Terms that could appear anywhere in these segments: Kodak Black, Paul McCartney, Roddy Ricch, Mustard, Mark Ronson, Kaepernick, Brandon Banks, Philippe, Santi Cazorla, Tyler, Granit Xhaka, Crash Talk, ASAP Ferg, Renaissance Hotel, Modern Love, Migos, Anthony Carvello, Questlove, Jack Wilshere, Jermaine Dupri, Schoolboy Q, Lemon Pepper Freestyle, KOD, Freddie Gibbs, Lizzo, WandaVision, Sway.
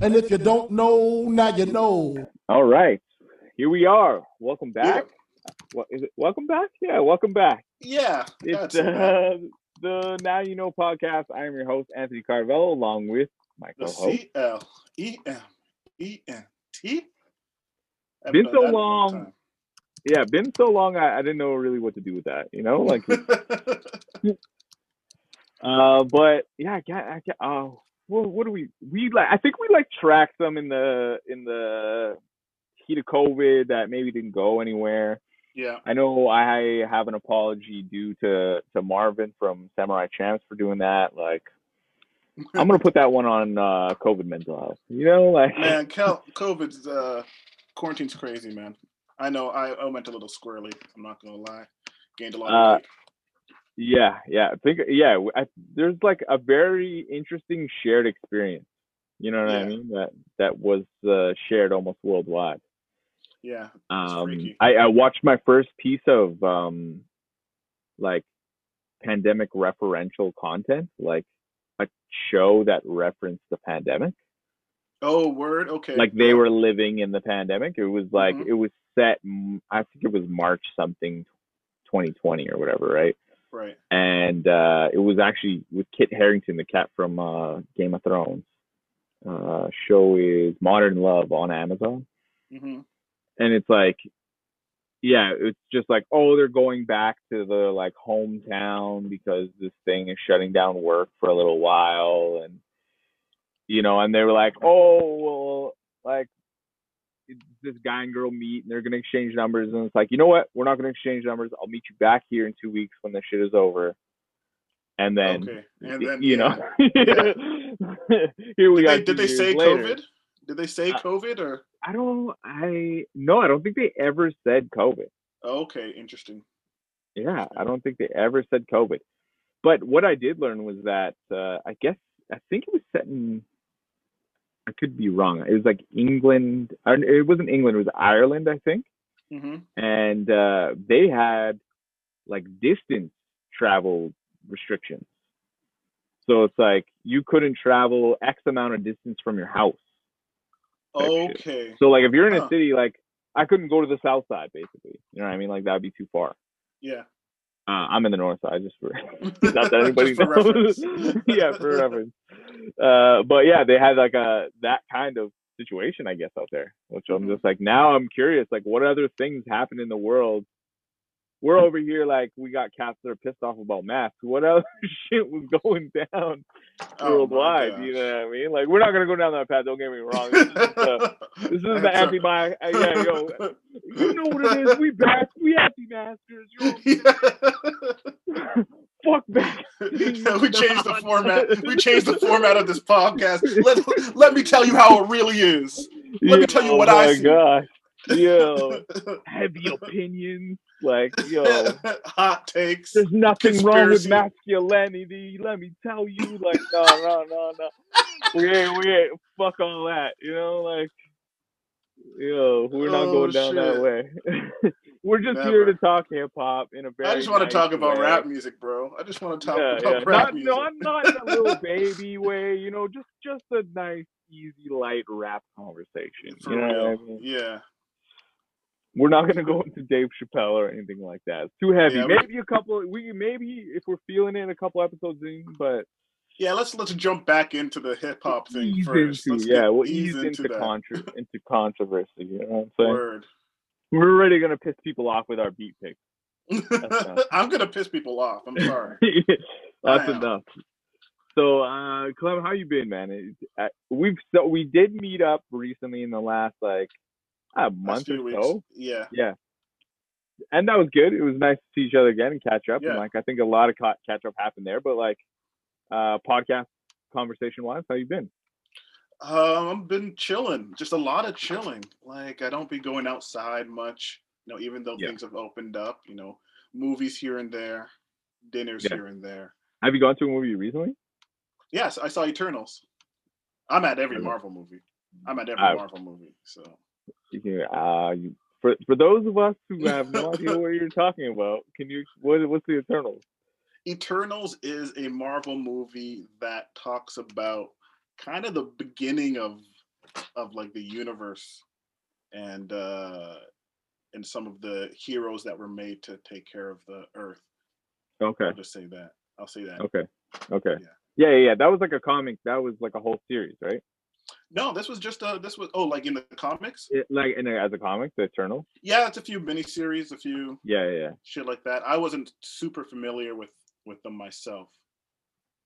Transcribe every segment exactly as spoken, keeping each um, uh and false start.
And if you don't know, now you know. All right. Here we are. Welcome back. Yeah. What is it? Welcome back? Yeah, welcome back. Yeah. It's uh, the Now You Know podcast. I am your host, Anthony Carvello, along with my co-host. C L E M E N T. Been so long. Yeah, been so long, I, I didn't know really what to do with that, you know? Like, uh, but yeah, I can't, I can't, oh, what, what do we, we like, I think we like tracked them in the, in the heat of COVID that maybe didn't go anywhere. Yeah. I know I have an apology due to, to Marvin from Samurai Champs for doing that. Like, I'm going to put that one on uh, COVID mental health, you know? Like, man, Cal- COVID's, uh, quarantine's crazy, man. I know I went a little squirrely. I'm not gonna lie, gained a lot of weight. Uh, yeah, yeah, I think yeah. I, there's like a very interesting shared experience. You know what yeah. I mean? That that was uh, shared almost worldwide. Yeah. Um, I, I watched my first piece of um, like pandemic referential content, like a show that referenced the pandemic. Oh, word. Okay. Like they were living in the pandemic. It was like mm-hmm. it was. Set, I think it was March something, twenty twenty or whatever, right? Right. And uh, it was actually with Kit Harington, the cat from uh, Game of Thrones. Uh, show is Modern Love on Amazon, mm-hmm. and it's like, yeah, it's just like, oh, they're going back to the like hometown because this thing is shutting down work for a little while, and you know, and they were like, oh, well, like. This guy and girl meet and they're gonna exchange numbers, and it's like, you know what, we're not gonna exchange numbers, I'll meet you back here in two weeks when the shit is over. And then, okay. and then you yeah. know yeah. here we did are they, did they say later. COVID did they say uh, COVID or I don't I no I don't think they ever said COVID. Oh, okay, interesting. Yeah, interesting. I don't think they ever said COVID, but what I did learn was that uh, I guess I think it was set in I could be wrong. It was like England. It wasn't England. It was Ireland, I think. Mm-hmm. And uh, they had like distance travel restrictions. So it's like you couldn't travel X amount of distance from your house. Okay. Shit. So like if you're in a city, like I couldn't go to the South Side, basically. You know what I mean? Like that would be too far. Yeah. Uh, I'm in the North Side, just for not that anybody for knows. Yeah, for reference. Uh, but yeah, they had like a that kind of situation, I guess, out there. Which mm-hmm. I'm just like, now I'm curious, like, what other things happen in the world? We're over here, like, we got cats that are pissed off about masks. What other shit was going down oh worldwide? You know what I mean? Like, we're not gonna go down that path. Don't get me wrong. This is the, this is the anti-mask. Yeah, yo, you know what it is? We back. We anti-maskers. Yeah. Fuck back. Yeah, we changed the format. We changed the format of this podcast. Let Let me tell you how it really is. Let yeah, me tell you what oh I see. Gosh. Yo, heavy opinions, like, yo, hot takes. There's nothing conspiracy. Wrong with masculinity, let me tell you. Like, no, no, no, no. We ain't, we ain't, fuck all that, you know, like, yo, we're not oh, going down shit. That way. We're just Never. Here to talk hip-hop in a very I just want nice to talk way. About rap music, bro. I just want to talk yeah, about yeah. rap not, music. No, I'm not in a little baby way, you know, just, just a nice, easy, light rap conversation. For you know real. What I mean? Yeah. We're not gonna go into Dave Chappelle or anything like that. It's too heavy. Yeah, maybe we, a couple. We maybe if we're feeling it, a couple episodes in. But yeah, let's let's jump back into the hip hop thing first. Into, yeah, we'll ease, ease into, into contra- into controversy. You know what I'm saying? Word. We're already gonna piss people off with our beat picks. Not... I'm gonna piss people off. I'm sorry. That's Damn. Enough. So, uh, Clement, how you been, man? It, uh, we've so we did meet up recently in the last like. A month or weeks. So, yeah, yeah, and that was good. It was nice to see each other again and catch up. Yeah. And like, I think a lot of ca- catch up happened there. But like, uh, podcast conversation wise, how you been? Um, I've been chilling, just a lot of chilling. Like, I don't be going outside much. You know, even though yeah. things have opened up. You know, movies here and there, dinners yeah. here and there. Have you gone to a movie recently? Yes, I saw Eternals. I'm at every Marvel movie. I'm at every I... Marvel movie. So. Uh, you, for for those of us who have no idea what you're talking about, can you what what's the Eternals? Eternals is a Marvel movie that talks about kind of the beginning of of like the universe and uh, and some of the heroes that were made to take care of the Earth. Okay. I'll just say that. I'll say that. Okay. Okay. Yeah. yeah, yeah, yeah. That was like a comic. That was like a whole series, right? No, this was just a, this was, oh, like in the comics? It, like in the, as a comic, the Eternal? Yeah, it's a few miniseries, a few yeah, yeah, yeah. shit like that. I wasn't super familiar with, with them myself.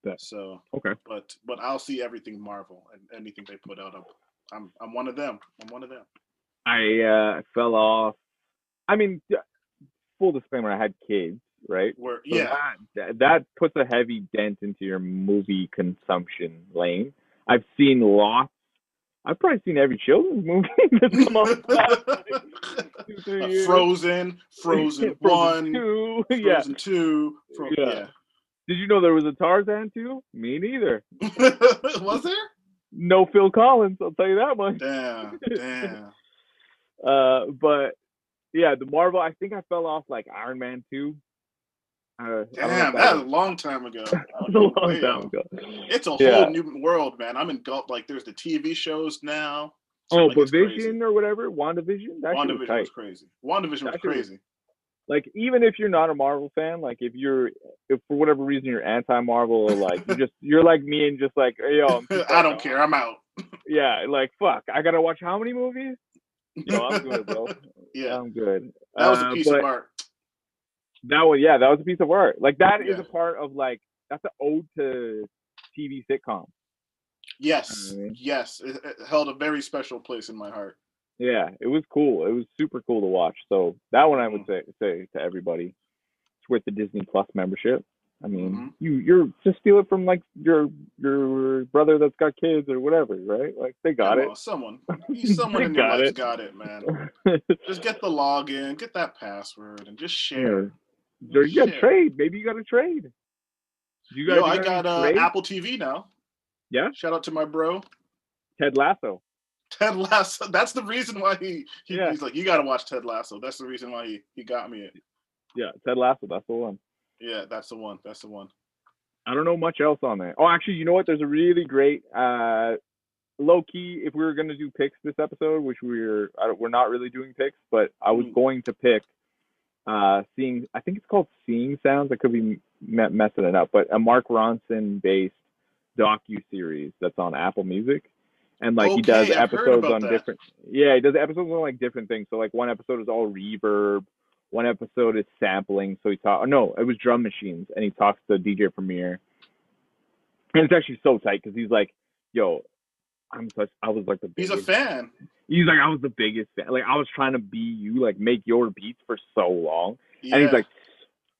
That, so, okay. But but I'll see everything Marvel and anything they put out. I'm, I'm, I'm one of them. I'm one of them. I uh, fell off. I mean, full disclaimer, I had kids, right? Where, so yeah. That, that puts a heavy dent into your movie consumption lane. I've seen lots. I've probably seen every children's movie that's come out two, three years. Frozen, Frozen One, two, Frozen yeah. Two. Frozen, yeah. yeah. Did you know there was a Tarzan too? Me neither. Was there? No Phil Collins. I'll tell you that much. Damn, damn. uh, but yeah, the Marvel. I think I fell off like Iron Man two. Uh, Damn, that was, that was a long time ago. a long way. time ago. It's a yeah. whole new world, man. I'm engulfed. Like, there's the T V shows now. So, oh, like, but Vision crazy. or whatever, WandaVision. That WandaVision was, was crazy. WandaVision that was crazy. Was, like, even if you're not a Marvel fan, like if you're, if for whatever reason you're anti-Marvel, or like you just you're like me and just like, hey, yo, just I don't out. care. I'm out. Yeah, like fuck. I gotta watch how many movies? Yo, I'm good, bro. Yeah, I'm good. That was a piece uh, but, of art. That was, yeah, that was a piece of art. Like, that yeah. is a part of, like, that's an ode to T V sitcom. Yes, you know what I mean? yes. It, it held a very special place in my heart. Yeah, it was cool. It was super cool to watch. So that one I would mm. say, say to everybody. It's worth the Disney Plus membership. I mean, mm-hmm. you, you're, just steal it from, like, your your brother that's got kids or whatever, right? Like, they got Come it. On, someone. Someone in got your life got it, man. Just get the login, get that password, and just share. Yeah. There you got trade. Maybe you got a trade. You got. Yo, I got uh, Apple T V now. Yeah. Shout out to my bro, Ted Lasso. Ted Lasso. That's the reason why he, he yeah. he's like, you got to watch Ted Lasso. That's the reason why he, he got me it. Yeah, Ted Lasso. That's the one. Yeah, that's the one. That's the one. I don't know much else on there. Oh, actually, you know what? There's a really great uh, low key. If we were gonna do picks this episode, which we're I don't, we're not really doing picks, but I was mm. going to pick. Uh, seeing, I think it's called Seeing Sounds. I could be me- messing it up, but a Mark Ronson based docu series that's on Apple Music, and like okay, he does I've episodes on that. different. Yeah, he does episodes on like different things. So like one episode is all reverb, one episode is sampling. So he talk. No, it was drum machines, and he talks to D J Premier, and it's actually so tight because he's like, "Yo, I'm such. I was like the biggest. He's a fan." He's like, I was the biggest fan. Like, I was trying to be you, like, make your beats for so long. Yeah. And he's like,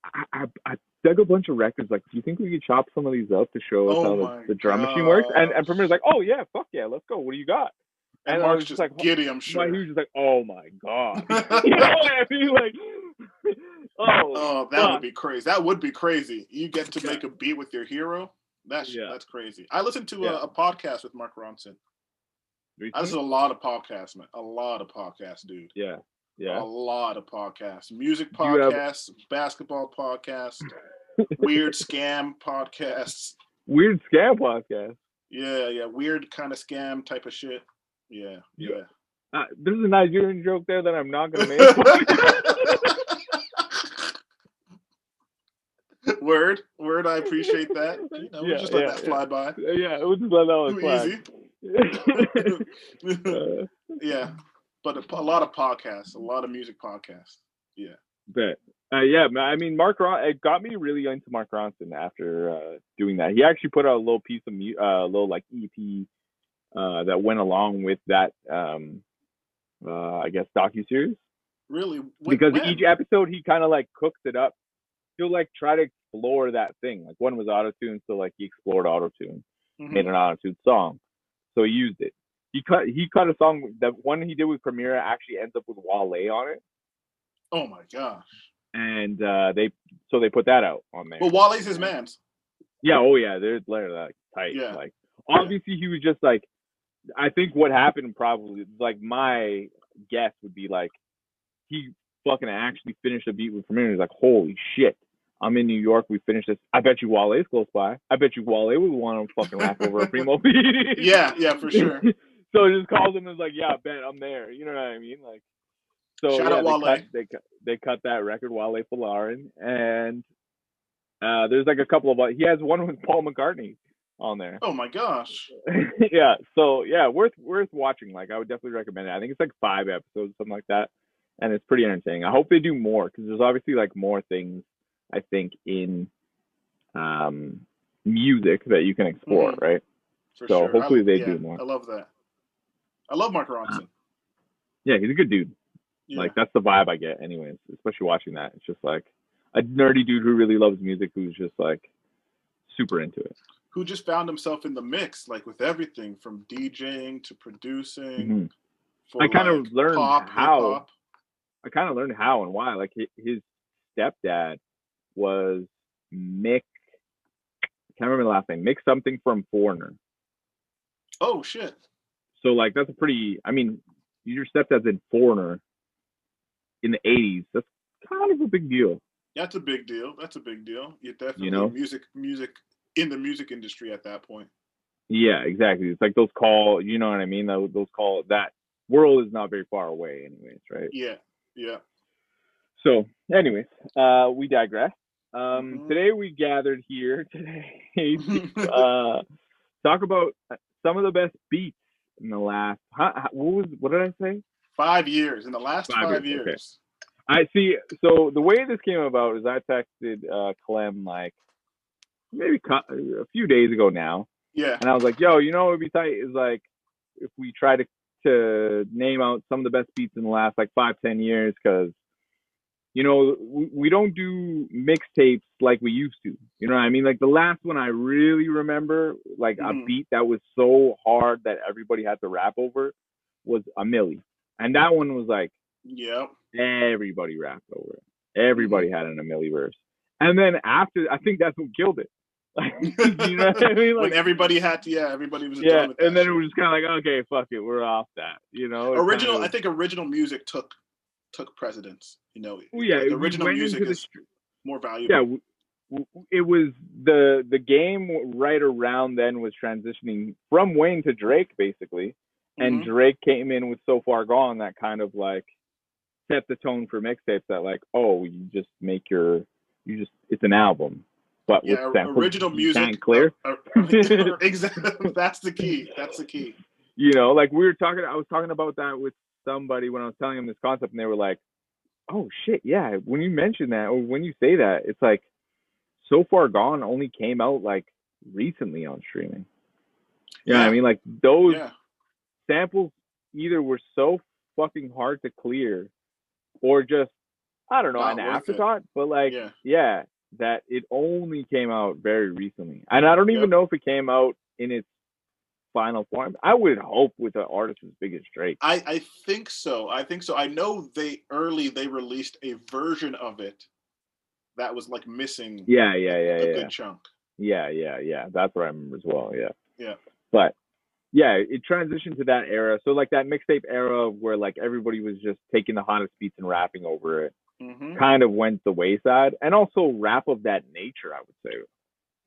I, I, I dug a bunch of records. Like, do you think we could chop some of these up to show us oh how the, the drum gosh. machine works? And, and Premier's like, oh, yeah, fuck yeah, let's go. What do you got? And, and Mark's just like, giddy, I'm sure. He was just like, oh, my God. You know what I mean? Like, oh, oh that fuck. would be crazy. That would be crazy. You get to make a beat with your hero? That's, yeah. that's crazy. I listened to yeah. a, a podcast with Mark Ronson. I listen to a lot of podcasts, man. A lot of podcasts, dude. Yeah, yeah. A lot of podcasts. Music podcasts, have... basketball podcasts, weird scam podcasts. Weird scam podcasts? Yeah, yeah. Weird kind of scam type of shit. Yeah, yeah. yeah. Uh, there's a Nigerian joke there that I'm not going to make. Word. Word, I appreciate that. You know, yeah, we'll just let yeah, that fly yeah. by. Yeah, we'll just let that one Too fly. Easy. uh, yeah, but a, a lot of podcasts, a lot of music podcasts. Yeah, but uh, yeah, I mean, Mark Ron, it got me really into Mark Ronson after uh, doing that. He actually put out a little piece of mu- uh, a little like E P uh, that went along with that. Um, uh, I guess docuseries. Really, when, because when? each episode he kind of like cooks it up. He'll like try to explore that thing. Like one was autotune, so like he explored autotune, mm-hmm. made an autotune song. So he used it. He cut he cut a song, that one he did with Premier actually ends up with Wale on it. Oh my gosh. And uh, they so they put that out on there. Well, Wale's his man's. Yeah, oh yeah, they're like tight. Yeah. Like obviously yeah. he was just like, I think what happened probably, like my guess would be like he fucking actually finished a beat with Premier and he's like, holy shit, I'm in New York. We finished this. I bet you Wale's close by. I bet you Wale would want to fucking rap over a Primo beat. Yeah, yeah, for sure. So it just calls him and is like, yeah, I bet I'm there. You know what I mean? Like, so shout yeah, out Wale. They cut, they, cut, they cut that record, Wale Falarin. And uh, there's like a couple of, he has one with Paul McCartney on there. Oh my gosh. Yeah. So yeah, worth, worth watching. Like I would definitely recommend it. I think it's like five episodes, something like that. And it's pretty entertaining. I hope they do more because there's obviously like more things I think in um, music that you can explore. Mm-hmm. Right. For so sure. hopefully I, they yeah, do more. I love that. I love Mark Ronson. Uh, yeah. He's a good dude. Yeah. Like that's the vibe I get anyways, especially watching that. It's just like a nerdy dude who really loves music. Who's just like super into it. Who just found himself in the mix, like with everything from DJing to producing. Mm-hmm. For, I kind of like, learned pop, how. Hip-hop. I kind of learned how and why. Like his stepdad was Mick. I can't remember the last name. Mick something from Foreigner. Oh shit! So like that's a pretty. I mean, your stepdad's in Foreigner in the eighties. That's kind of a big deal. That's a big deal. That's a big deal. Yeah, definitely. You know, music, music. in the music industry at that point. Yeah, exactly. It's like those call, you know what I mean? Those, those call, that world is not very far away anyways, right? Yeah, yeah. So anyways, uh, we digress. Um, mm-hmm. Today we gathered here today to uh, talk about some of the best beats in the last, huh, what was, what did I say? Five years, in the last five, five years. years. Okay. I see, so the way this came about is I texted uh, Clem like, maybe a few days ago now. Yeah. And I was like, yo, you know what would be tight is like if we try to to name out some of the best beats in the last like five, ten years, because, you know, we, we don't do mixtapes like we used to. You know what I mean? Like the last one I really remember, like mm-hmm. a beat that was so hard that everybody had to rap over was a Milli. And that one was like, yep, everybody rapped over it. Everybody mm-hmm. had an a Milli verse. And then after, I think that's what killed it. Like, you know what I mean? Like, when everybody had to, yeah, everybody was yeah, done with that. And then it was just kind of like, okay, fuck it, we're off that. You know, original. Kinda, I think original music took took precedence. You know, well, yeah, like, original music is the, more valuable. Yeah, w- w- it was the the game right around then was transitioning from Wayne to Drake basically, and mm-hmm. Drake came in with So Far Gone that kind of like set the tone for mixtapes that like, oh, you just make your You just it's an album, but yeah, with samples, original music. Clear, uh, uh, exactly. That's the key. That's the key. You know, like we were talking. I was talking about that with somebody when I was telling them this concept, and they were like, "Oh shit, yeah." When you mention that, or when you say that, it's like So Far Gone only came out like recently on streaming. You yeah, know what I mean, like those yeah. samples either were so fucking hard to clear, or just. I don't know, Not an afterthought, it. but like, yeah. yeah, that it only came out very recently. And I don't even yep. know if it came out in its final form. I would hope with an artist as big as Drake. I, I think so. I think so. I know they early, they released a version of it that was like missing yeah, yeah, yeah, a yeah. good chunk. Yeah, yeah, yeah. That's what I remember as well. Yeah. Yeah. But yeah, it transitioned to that era. So like that mixtape era where like everybody was just taking the hottest beats and rapping over it. Mm-hmm. Kind of went the wayside, and also rap of that nature, I would say,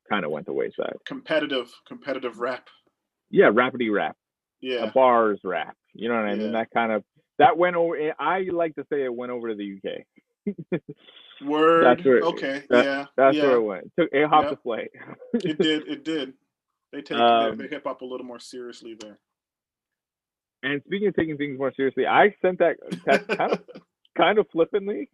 kind of went the wayside. Competitive, competitive rap. Yeah, rapidy rap. Yeah, a bars rap. You know what I mean? Yeah. That kind of that went over. I like to say it went over to the U K. Word. That's where it, okay. That, yeah. That's yeah. where it went. It took it hopped yep. the play. It did. It did. They take um, they, they hip hop a little more seriously there. And speaking of taking things more seriously, I sent that text kind of. Kind of flippantly,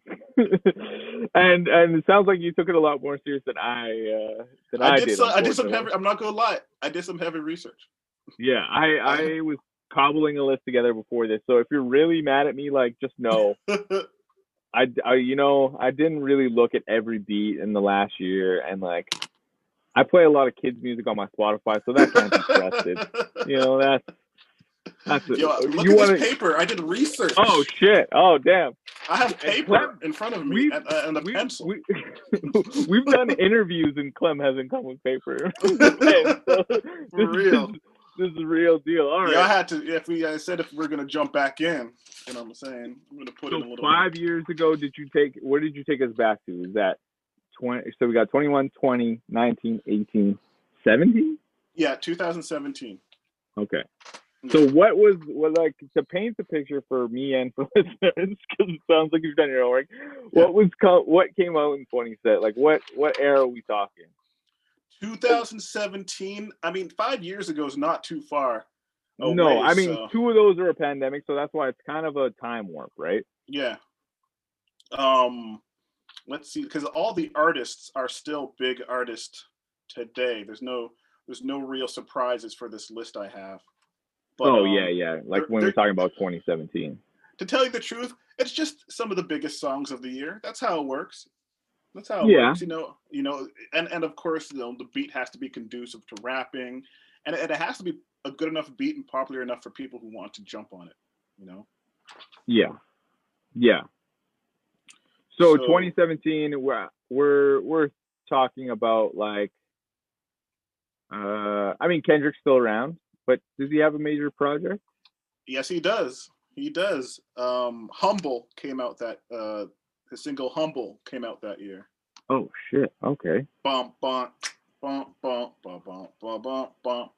and and it sounds like you took it a lot more serious than I uh, than I, I did. Some, I did some heavy. I'm not gonna lie. I did some heavy research. Yeah, I I was cobbling a list together before this. So if you're really mad at me, like just know, I, I you know I didn't really look at every beat in the last year, and like I play a lot of kids music on my Spotify, so that can't be trusted. You know that's. That's a, Yo, look you at wanna... this paper. I did research. Oh shit! Oh damn! I have paper Clem, in front of me and, uh, and a we've, pencil. We, we've done interviews and Clem hasn't come with paper. Man, so for real. Is, this is a real deal. All right. Yeah, I had to. If we, I said if we're gonna jump back in, you know what I'm saying? I'm gonna put so in a little. Five bit. years ago, did you take? Where did you take us back to? Is that twenty. So we got twenty-one, twenty, nineteen, eighteen, seventeen? Yeah, two thousand seventeen. Okay. So what was, well, like, to paint the picture for me and for listeners, because it sounds like you've done your homework, yeah. what was what came out in twenty seventeen? Like, what, what era are we talking? twenty seventeen. I mean, five years ago is not too far away. No, I mean, so. Two of those are a pandemic, so that's why it's kind of a time warp, right? Yeah. Um, let's see, because all the artists are still big artists today. There's no, there's no real surprises for this list I have. But, oh, um, yeah, yeah. Like when we're talking about twenty seventeen. To tell you the truth, it's just some of the biggest songs of the year. That's how it works. That's how it yeah. works, you know. You know, and, and of course, you know, the beat has to be conducive to rapping. And, and it has to be a good enough beat and popular enough for people who want to jump on it, you know? Yeah. Yeah. So, so twenty seventeen, we're, we're, we're talking about like, uh, I mean, Kendrick's still around. But does he have a major project? Yes, he does. He does. Um, Humble came out that, uh, the single Humble came out that year. Oh, shit. Okay. Bump, bump, bump, bump, bump, bump, bump, bump, bump,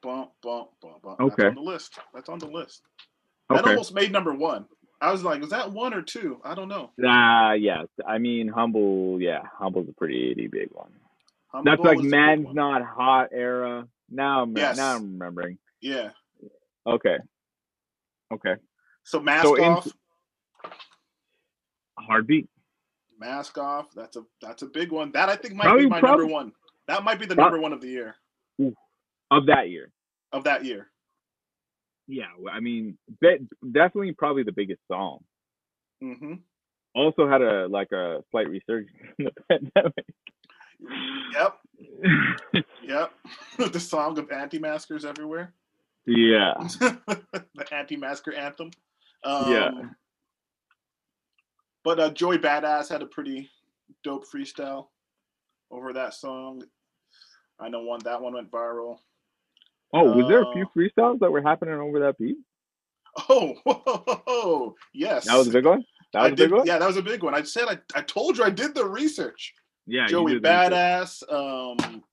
bump, bump, bump, bump. Okay. That's on the list. That's on the list. That okay. almost made number one. I was like, was that one or two? I don't know. Ah, uh, yes. I mean, Humble, yeah. Humble's a pretty big one. Humble That's like Man's Not Hot era. Now I'm, yes. now I'm remembering. Yeah. Okay. Okay. So Mask so Off. In... Heartbeat. Mask Off. That's a that's a big one. That I think might probably, be my probably, number one. That might be the probably, number one of the year. Of that year. Of that year. Yeah. I mean, definitely probably the biggest song. Mm-hmm. Also had a like a slight resurgence in the pandemic. Yep. Yep. The song of anti-maskers everywhere. Yeah. The anti-masker anthem. Um, yeah. But uh, Joey Badass had a pretty dope freestyle over that song. I know one that one went viral. Oh, was uh, there a few freestyles that were happening over that beat? Oh, whoa, whoa, whoa. Yes. That was a big one? That was I a did, big one? Yeah, that was a big one. I said, I, I told you I did the research. Yeah, Joey Badass. Um,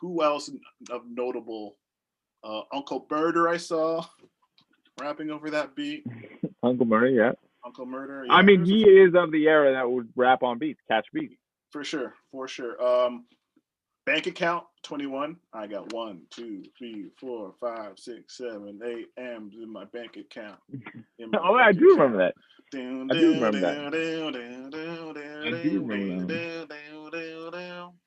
who else of notable? Uh, Uncle Murder, I saw rapping over that beat. Uncle Murder, yeah. Uncle Murder. Yeah. I mean, he is of the era that would rap on beats, catch beats. For sure, for sure. Um, Bank Account twenty-one. I got one, two, three, four, five, six, seven, eight M's in my bank account. My oh, bank I do account. remember that. I do remember that. I do remember that.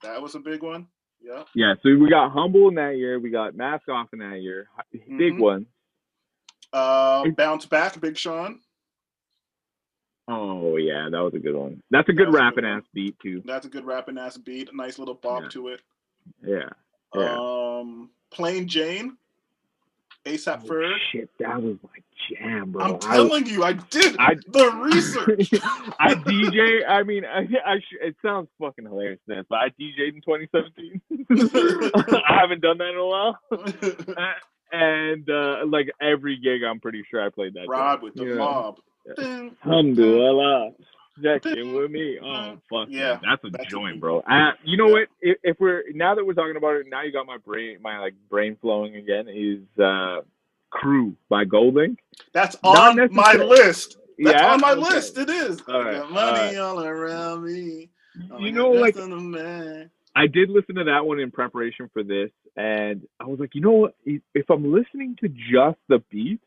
That was a big one. Yeah. Yeah. So we got Humble in that year. We got Mask Off in that year. Mm-hmm. Big one. Uh, Bounce Back, Big Sean. Oh yeah, that was a good one. That's a good that rapping ass beat too. That's a good rapping ass beat. A nice little bop yeah. to it. Yeah. yeah. Um, Plain Jane. ASAP oh, Ferg. Shit, that was like. Jam, bro. I'm telling I, you, I did I, the research. I D J. I mean, I, I sh it sounds fucking hilarious, man, but I D J'd in twenty seventeen. I haven't done that in a while. And uh, like every gig, I'm pretty sure I played that. Rod with the yeah. mob. Yeah. Alhamdulillah. Check it with me. Oh fuck, yeah, man. That's a that's joint, a bro. I, you know yeah. what? If, if we're now that we're talking about it, now you got my brain, my like brain flowing again. Is uh. Crew by GoldLink. That's on my list. That's yeah, on my okay. list. It is. All right. I got money uh, all around me. I'm you know, like man. I did listen to that one in preparation for this, and I was like, you know what? If I'm listening to just the beat,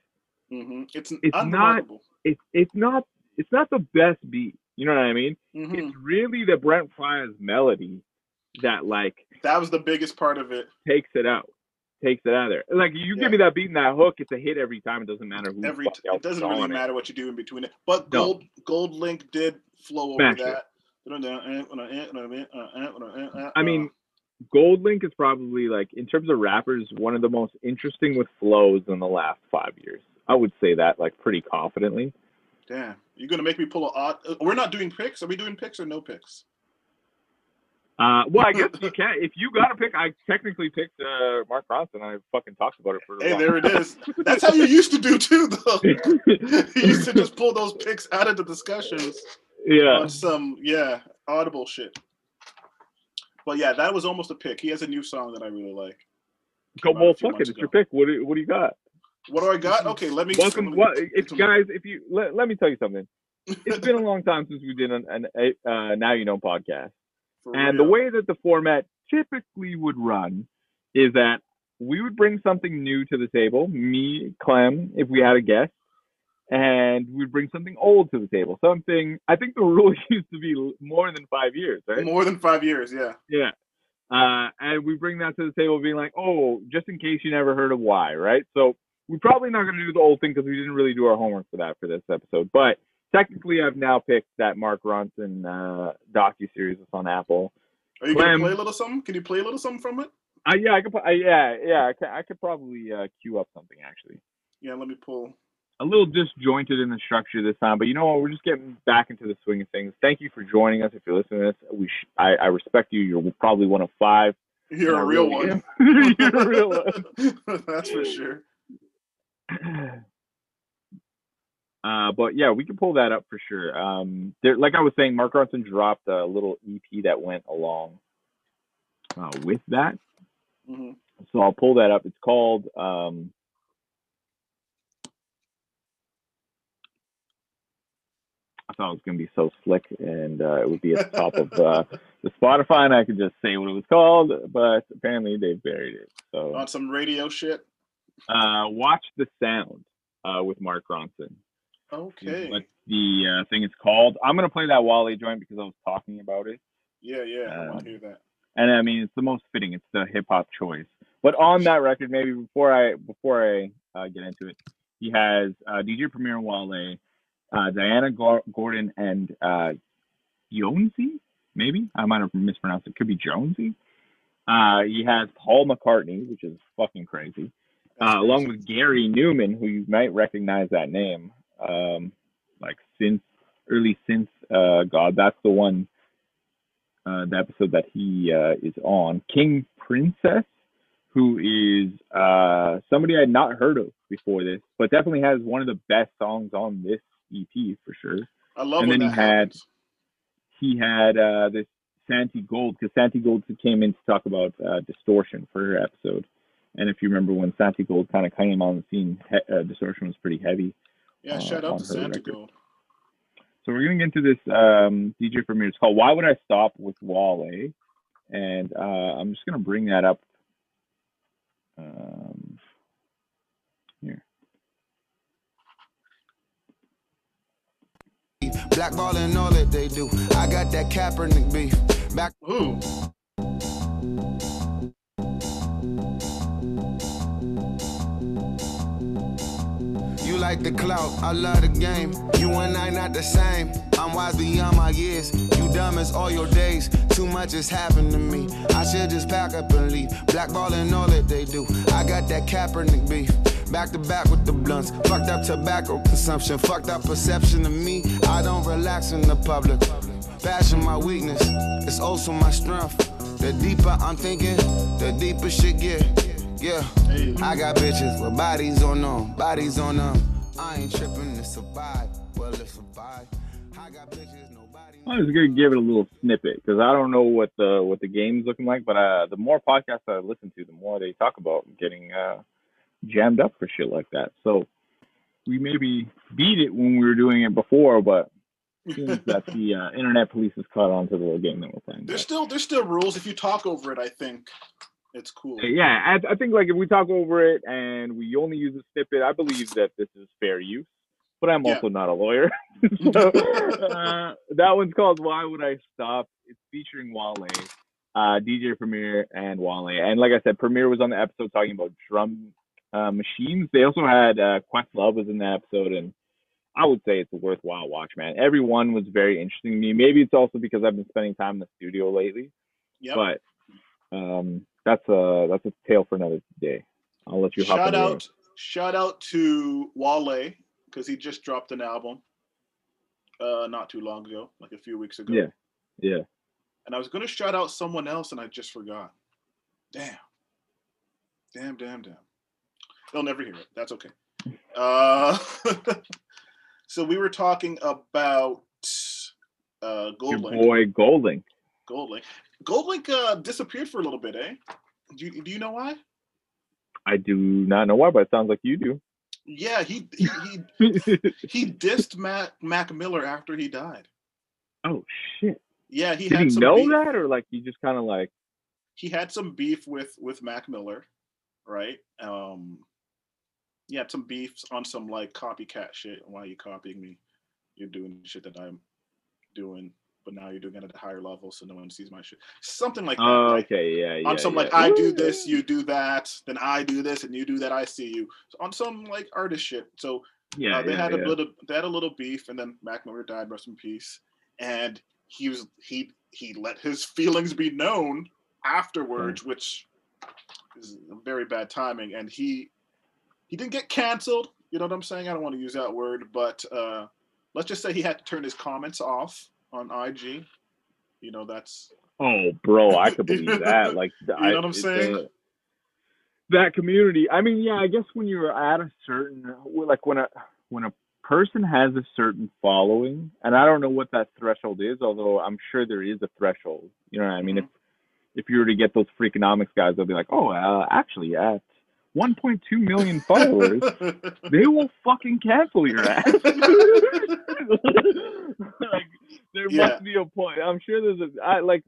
mm-hmm. it's it's not it's it's not it's not the best beat. You know what I mean? Mm-hmm. It's really the Brent Fryer's melody that like that was the biggest part of it. Takes it out. Takes it out of there. Like you yeah. give me that beat and that hook, it's a hit every time. It doesn't matter who. Every it doesn't really matter it. what you do in between it. But no. Gold GoldLink did flow Smash over that. It. I mean, GoldLink is probably like in terms of rappers, one of the most interesting with flows in the last five years. I would say that like pretty confidently. Damn, you're gonna make me pull a odd. We're not doing picks. Are we doing picks or no picks? Uh, well, I guess you can. If you got to pick, I technically picked uh, Mark Ronson. I fucking talked about it for a while. Hey, there it is. That's how you used to do too, though. You used to just pull those picks out of the discussions. Yeah. On some, yeah. Audible shit. But yeah, that was almost a pick. He has a new song that I really like. Come on, fuck it. It's your pick. What do, what do you got? What do I got? Okay, let me. Welcome, let me, what, if guys, if you let, let me tell you something. It's been a long time since we did an, an uh, Now You Know podcast, For and real. the way that the format typically would run is that we would bring something new to the table. Me, Clem, if we had a guest, and we'd bring something old to the table. Something I think the rule used to be more than five years, right? More than five years, yeah. Yeah. Uh, and we bring that to the table being like, oh, just in case you never heard of why, right? So we're probably not going to do the old thing because we didn't really do our homework for that for this episode. But technically, I've now picked that Mark Ronson uh, docuseries that's on Apple. Are you going to play a little something? Can you play a little something from it? Uh, yeah, I could, uh, yeah, yeah, I could, I could probably uh, queue up something, actually. Yeah, let me pull. A little disjointed in the structure this time, but you know what? We're just getting back into the swing of things. Thank you for joining us. If you're listening to this, we sh- I, I respect you. You're probably one of five. You're a real one. You're a real one. That's for sure. Uh, but yeah, we can pull that up for sure. Um, there, like I was saying, Mark Ronson dropped a little E P that went along uh, with that. Mm-hmm. So I'll pull that up. It's called um, I thought it was going to be so slick and uh, it would be at the top of uh, the Spotify and I could just say what it was called, but apparently they buried it. So on some radio shit. Uh, Watch the Sound uh, with Mark Ronson. Okay. What the uh, thing is called. I'm going to play that Wale joint because I was talking about it. Yeah, yeah. Um, I want to hear that. And I mean, it's the most fitting. It's the hip hop choice. But on that record, maybe before I before I uh, get into it, he has uh, D J Premier and Wale, uh, Diana G- Gordon, and uh, Jonesy. Maybe I might have mispronounced it. Could be Jonesy. Uh, he has Paul McCartney, which is fucking crazy, uh, along with Gary Newman, who you might recognize that name, um, like since early since uh, God. That's the one. Uh, the episode that he uh, is on, King Princess, who is uh, somebody I had not heard of before this, but definitely has one of the best songs on this E P for sure. I love. And then he had, he had uh, this Santi Gold, because Santi Gold came in to talk about uh, distortion for her episode. And if you remember when Santi Gold kind of came on the scene, he- uh, distortion was pretty heavy. Yeah, uh, shout out to Santi Gold. So we're going to get into this um, D J Premier's call. Why Would I Stop with Wale? And uh, I'm just going to bring that up um, here. Blackballing all that they do. I got that Kaepernick beef. Back. Ooh. Like the clout, I love the game. You and I not the same. I'm wise beyond my years. You dumb as all your days. Too much has happened to me. I should just pack up and leave. Blackballing all that they do. I got that Kaepernick beef. Back to back with the blunts. Fucked up tobacco consumption. Fucked up perception of me. I don't relax in the public. Fashion my weakness. It's also my strength. The deeper I'm thinking, the deeper shit get. Yeah, I got bitches with bodies on them. Bodies on them. I ain't tripping to survive. Well, it's survive. I got bitches, nobody. I'm just gonna give it a little snippet because I don't know what the what the game's looking like. But uh, the more podcasts I listen to, the more they talk about getting uh, jammed up for shit like that. So we maybe beat it when we were doing it before, but it seems that the uh, internet police has caught on to the little game that we're playing. There's still there's still rules if you talk over it. I think. It's cool. Yeah, I, I think like if we talk over it and we only use a snippet, I believe that this is fair use. But I'm yeah. also not a lawyer. so, uh, that one's called Why Would I Stop? It's featuring Wale, uh, D J Premier, and Wale. And like I said, Premier was on the episode talking about drum uh, machines. They also had uh, Questlove was in the episode, and I would say it's a worthwhile watch, man. Everyone was very interesting to me. Maybe it's also because I've been spending time in the studio lately. Yep. But um. That's a that's a tale for another day. I'll let you hop shout out. Road. Shout out to Wale because he just dropped an album uh, not too long ago, like a few weeks ago. Yeah, yeah. And I was gonna shout out someone else, and I just forgot. Damn, damn, damn, damn. They'll never hear it. That's okay. Uh, so we were talking about uh, GoldLink. Your boy GoldLink. GoldLink. GoldLink uh, disappeared for a little bit, eh? Do you, do you know why? I do not know why, but it sounds like you do. Yeah, he he he, he dissed Mac, Mac Miller after he died. Oh shit! Yeah, he did. Had he some know beef. That, or like he just kind of like he had some beef with with Mac Miller, right? Um, he had some beefs on some like copycat shit. Why are you copying me? You're doing shit that I'm doing, but now you're doing it at a higher level, so no one sees my shit. Something like that. Oh, like, okay, yeah, yeah. On some yeah. like, I do this, you do that, then I do this, and you do that, I see you. So on some like artist shit. So yeah, uh, they yeah, had yeah. a little, they had a little beef, and then Mac Miller died, rest in peace. And he was he he let his feelings be known afterwards, mm. which is very bad timing. And he he didn't get canceled. You know what I'm saying? I don't want to use that word, but uh, let's just say he had to turn his comments off on I G. You know, that's oh bro, I could believe that. Like you I, know what I'm saying? A, that community. I mean, yeah, I guess when you're at a certain like when a when a person has a certain following, and I don't know what that threshold is, although I'm sure there is a threshold. You know what I mean? Mm-hmm. If if you were to get those Freakonomics guys, they'll be like, oh, uh, actually at one point two million followers, they will fucking cancel your ass. Like, there yeah. must be a point. I'm sure there's a I, like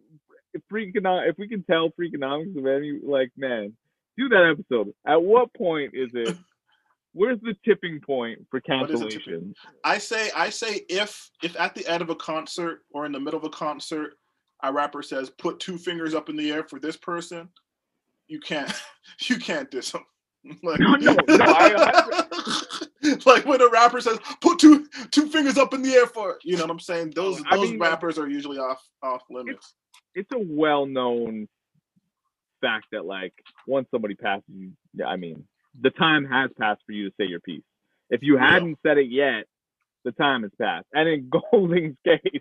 Freakonomics. If we can tell Freakonomics of any, like, man, do that episode. At what point is it? Where's the tipping point for cancellation? I say, I say, if if at the end of a concert or in the middle of a concert, a rapper says, "Put two fingers up in the air for this person," you can't, you can't diss them. Like, no, no, no, I, I, like when a rapper says, "Put two two fingers up in the air for," you know what I'm saying? Those I those mean, rappers are usually off off limits. It's, it's a well known fact that like once somebody passes you, I mean, the time has passed for you to say your piece. If you hadn't yeah. said it yet, the time has passed. And in Golding's case,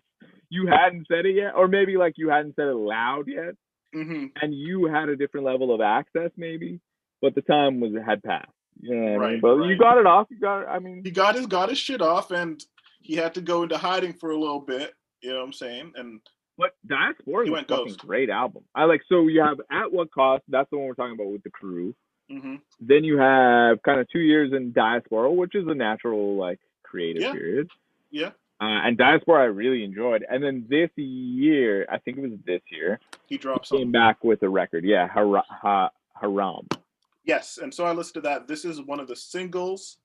you hadn't said it yet, or maybe like you hadn't said it loud yet, mm-hmm. and you had a different level of access, maybe. But the time was had passed. You know what right, I mean? But right. you got it off. You got. It, I mean, he got his got his shit off, and he had to go into hiding for a little bit. You know what I'm saying? And but Diaspora is a fucking great album. I like. So you have At What Cost? That's the one we're talking about with the crew. Mm-hmm. Then you have kind of two years in Diaspora, which is a natural like creative yeah. period. Yeah. Uh, and Diaspora I really enjoyed. And then this year, I think it was this year, he dropped he came back with a record. Yeah, Har- ha- Haram. Yes, and so I listened to that. This is one of the singles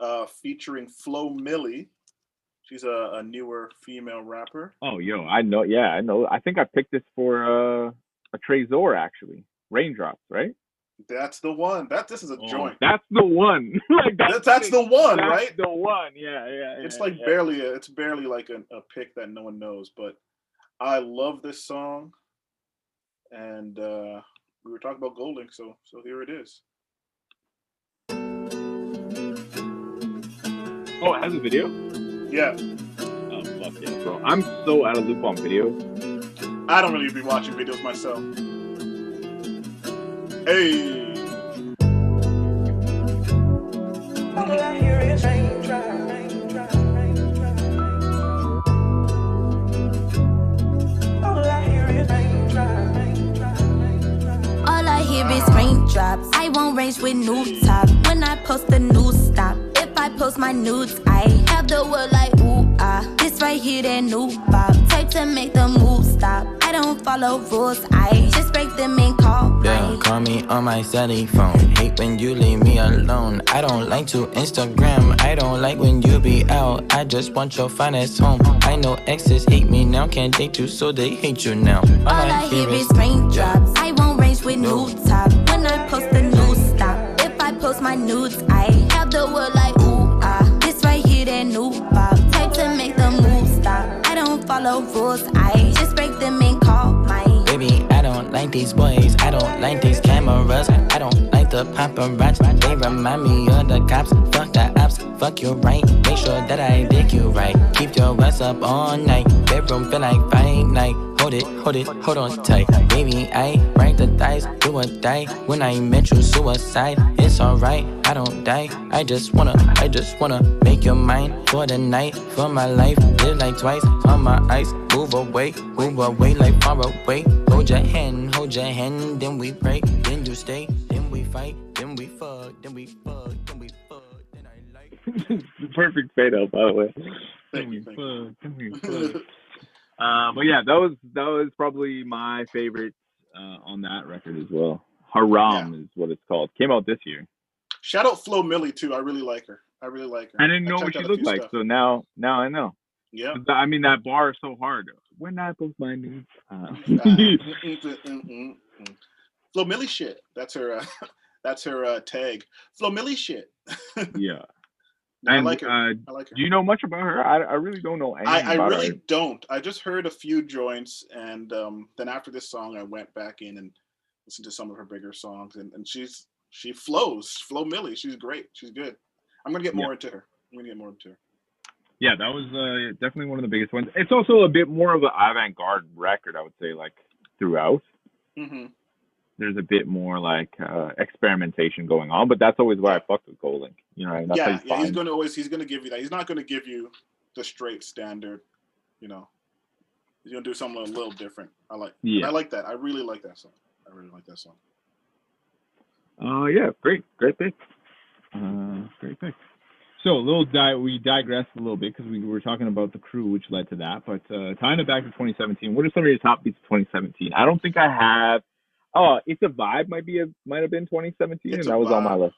uh, featuring Flo Milli. She's a, a newer female rapper. Oh, yo, I know. Yeah, I know. I think I picked this for uh, a Trezor actually. Raindrops, right? That's the one. That this is a oh, joint. That's the one. Like that's that's, that's the one, that's right? The one. Yeah, yeah. yeah it's like yeah. barely. A, it's barely like a, a pick that no one knows. But I love this song, and uh, we were talking about GoldLink, so so here it is. Oh, it has a video. Yeah. Oh fuck yeah, bro! I'm so out of loop on video. I don't really be watching videos myself. Hey. All I hear is raindrops. I won't range with new top. When I post the new stop, if I post my nudes, I have the world like ooh ah. This right here, that new pop. Type to make the move stop. I don't follow rules, I just break them and call. Yeah, call me on my cell phone. Hate when you leave me alone. I don't like to Instagram. I don't like when you be out. I just want your finest home. I know exes hate me now. Can't date you, so they hate you now. All, All I, I hear is raindrops. I won't range with no. new top. When I post the new stop, if I post my nudes, I have the world like ooh ah. This right here, that new pop. Type to make the move stop. I don't follow rules, I just break them and call my. Baby, I don't like these boys, I don't like these cameras. I don't like the paparazzi, they remind me of the cops. Fuck the ops, fuck you right, make sure that I dig you right. Keep your ass up all night, bedroom feel like fight night. Hold it, hold it, hold on tight. Baby, I write the dice, do or die. When I met you, suicide, it's alright, I don't die. I just wanna, I just wanna make your mind for the night. For my life, live like twice, on my ice. Move away, move away like far away. Hold your hand, hold your hand, then we pray. Then you stay, then we fight, then we fuck, then we fuck, then we fuck, then I like. The perfect fade out, by the way. Thank you, thank you. Then we fuck, then we fuck. Uh, but yeah, that was, that was probably my favorite uh, on that record as well. Haram yeah. is what it's called. Came out this year. Shout out Flo Milli too. I really like her. I really like her. I didn't know I what she looked like, stuff. so now now I know. Yeah. I mean, that bar is so hard. We're not both my needs. Uh. Flo Milli shit. That's her. Uh, that's her uh, tag. Flo Milli shit. yeah. And, I like her. Uh, I like her. Do you know much about her? I, I really don't know anything I, I about really her. don't. I just heard a few joints, and um, then after this song, I went back in and listened to some of her bigger songs, and, and she's she flows. Flo Milli. She's great. She's good. I'm gonna get more yeah. into her. I'm gonna get more into her. Yeah, that was uh, definitely one of the biggest ones. It's also a bit more of an avant-garde record, I would say, like, throughout. Mm-hmm. There's a bit more, like, uh, experimentation going on, but that's always why I fucked with GoldLink. You know, that's yeah, he's, yeah he's gonna always he's gonna give you that. He's not gonna give you the straight standard. You know, he's gonna do something a little different. I like. Yeah. I like that. I really like that song. I really like that song. Uh, yeah, great, great pick. Uh, great pick. So a little di- we digressed a little bit because we were talking about The Crew, which led to that. But uh, tying it back to twenty seventeen, what are some of your top beats of twenty seventeen? I don't think I have. Oh, It's a Vibe might be a, might have been twenty seventeen, it's and that was vibe. on my list.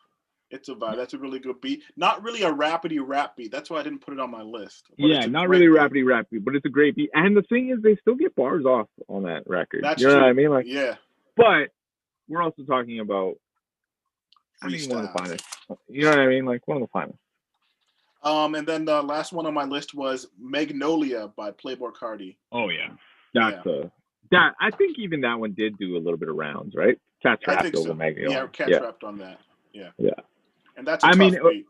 It's a Vibe. That's a really good beat. Not really a rapidy rap beat. That's why I didn't put it on my list. Yeah, not really rapidy rap beat, but it's a great beat. And the thing is, they still get bars off on that record. That's you know true. what I mean? Like, yeah. But we're also talking about I mean, one of the finest. You know what I mean? Like one of the finest. Um, and then the last one on my list was Magnolia by Playboi Carti. Oh yeah, that's yeah. a that. I think even that one did do a little bit of rounds, right? Cat trapped over so. Magnolia. Yeah, cat yeah. trapped on that. Yeah, yeah. And that's. A I tough mean, beat.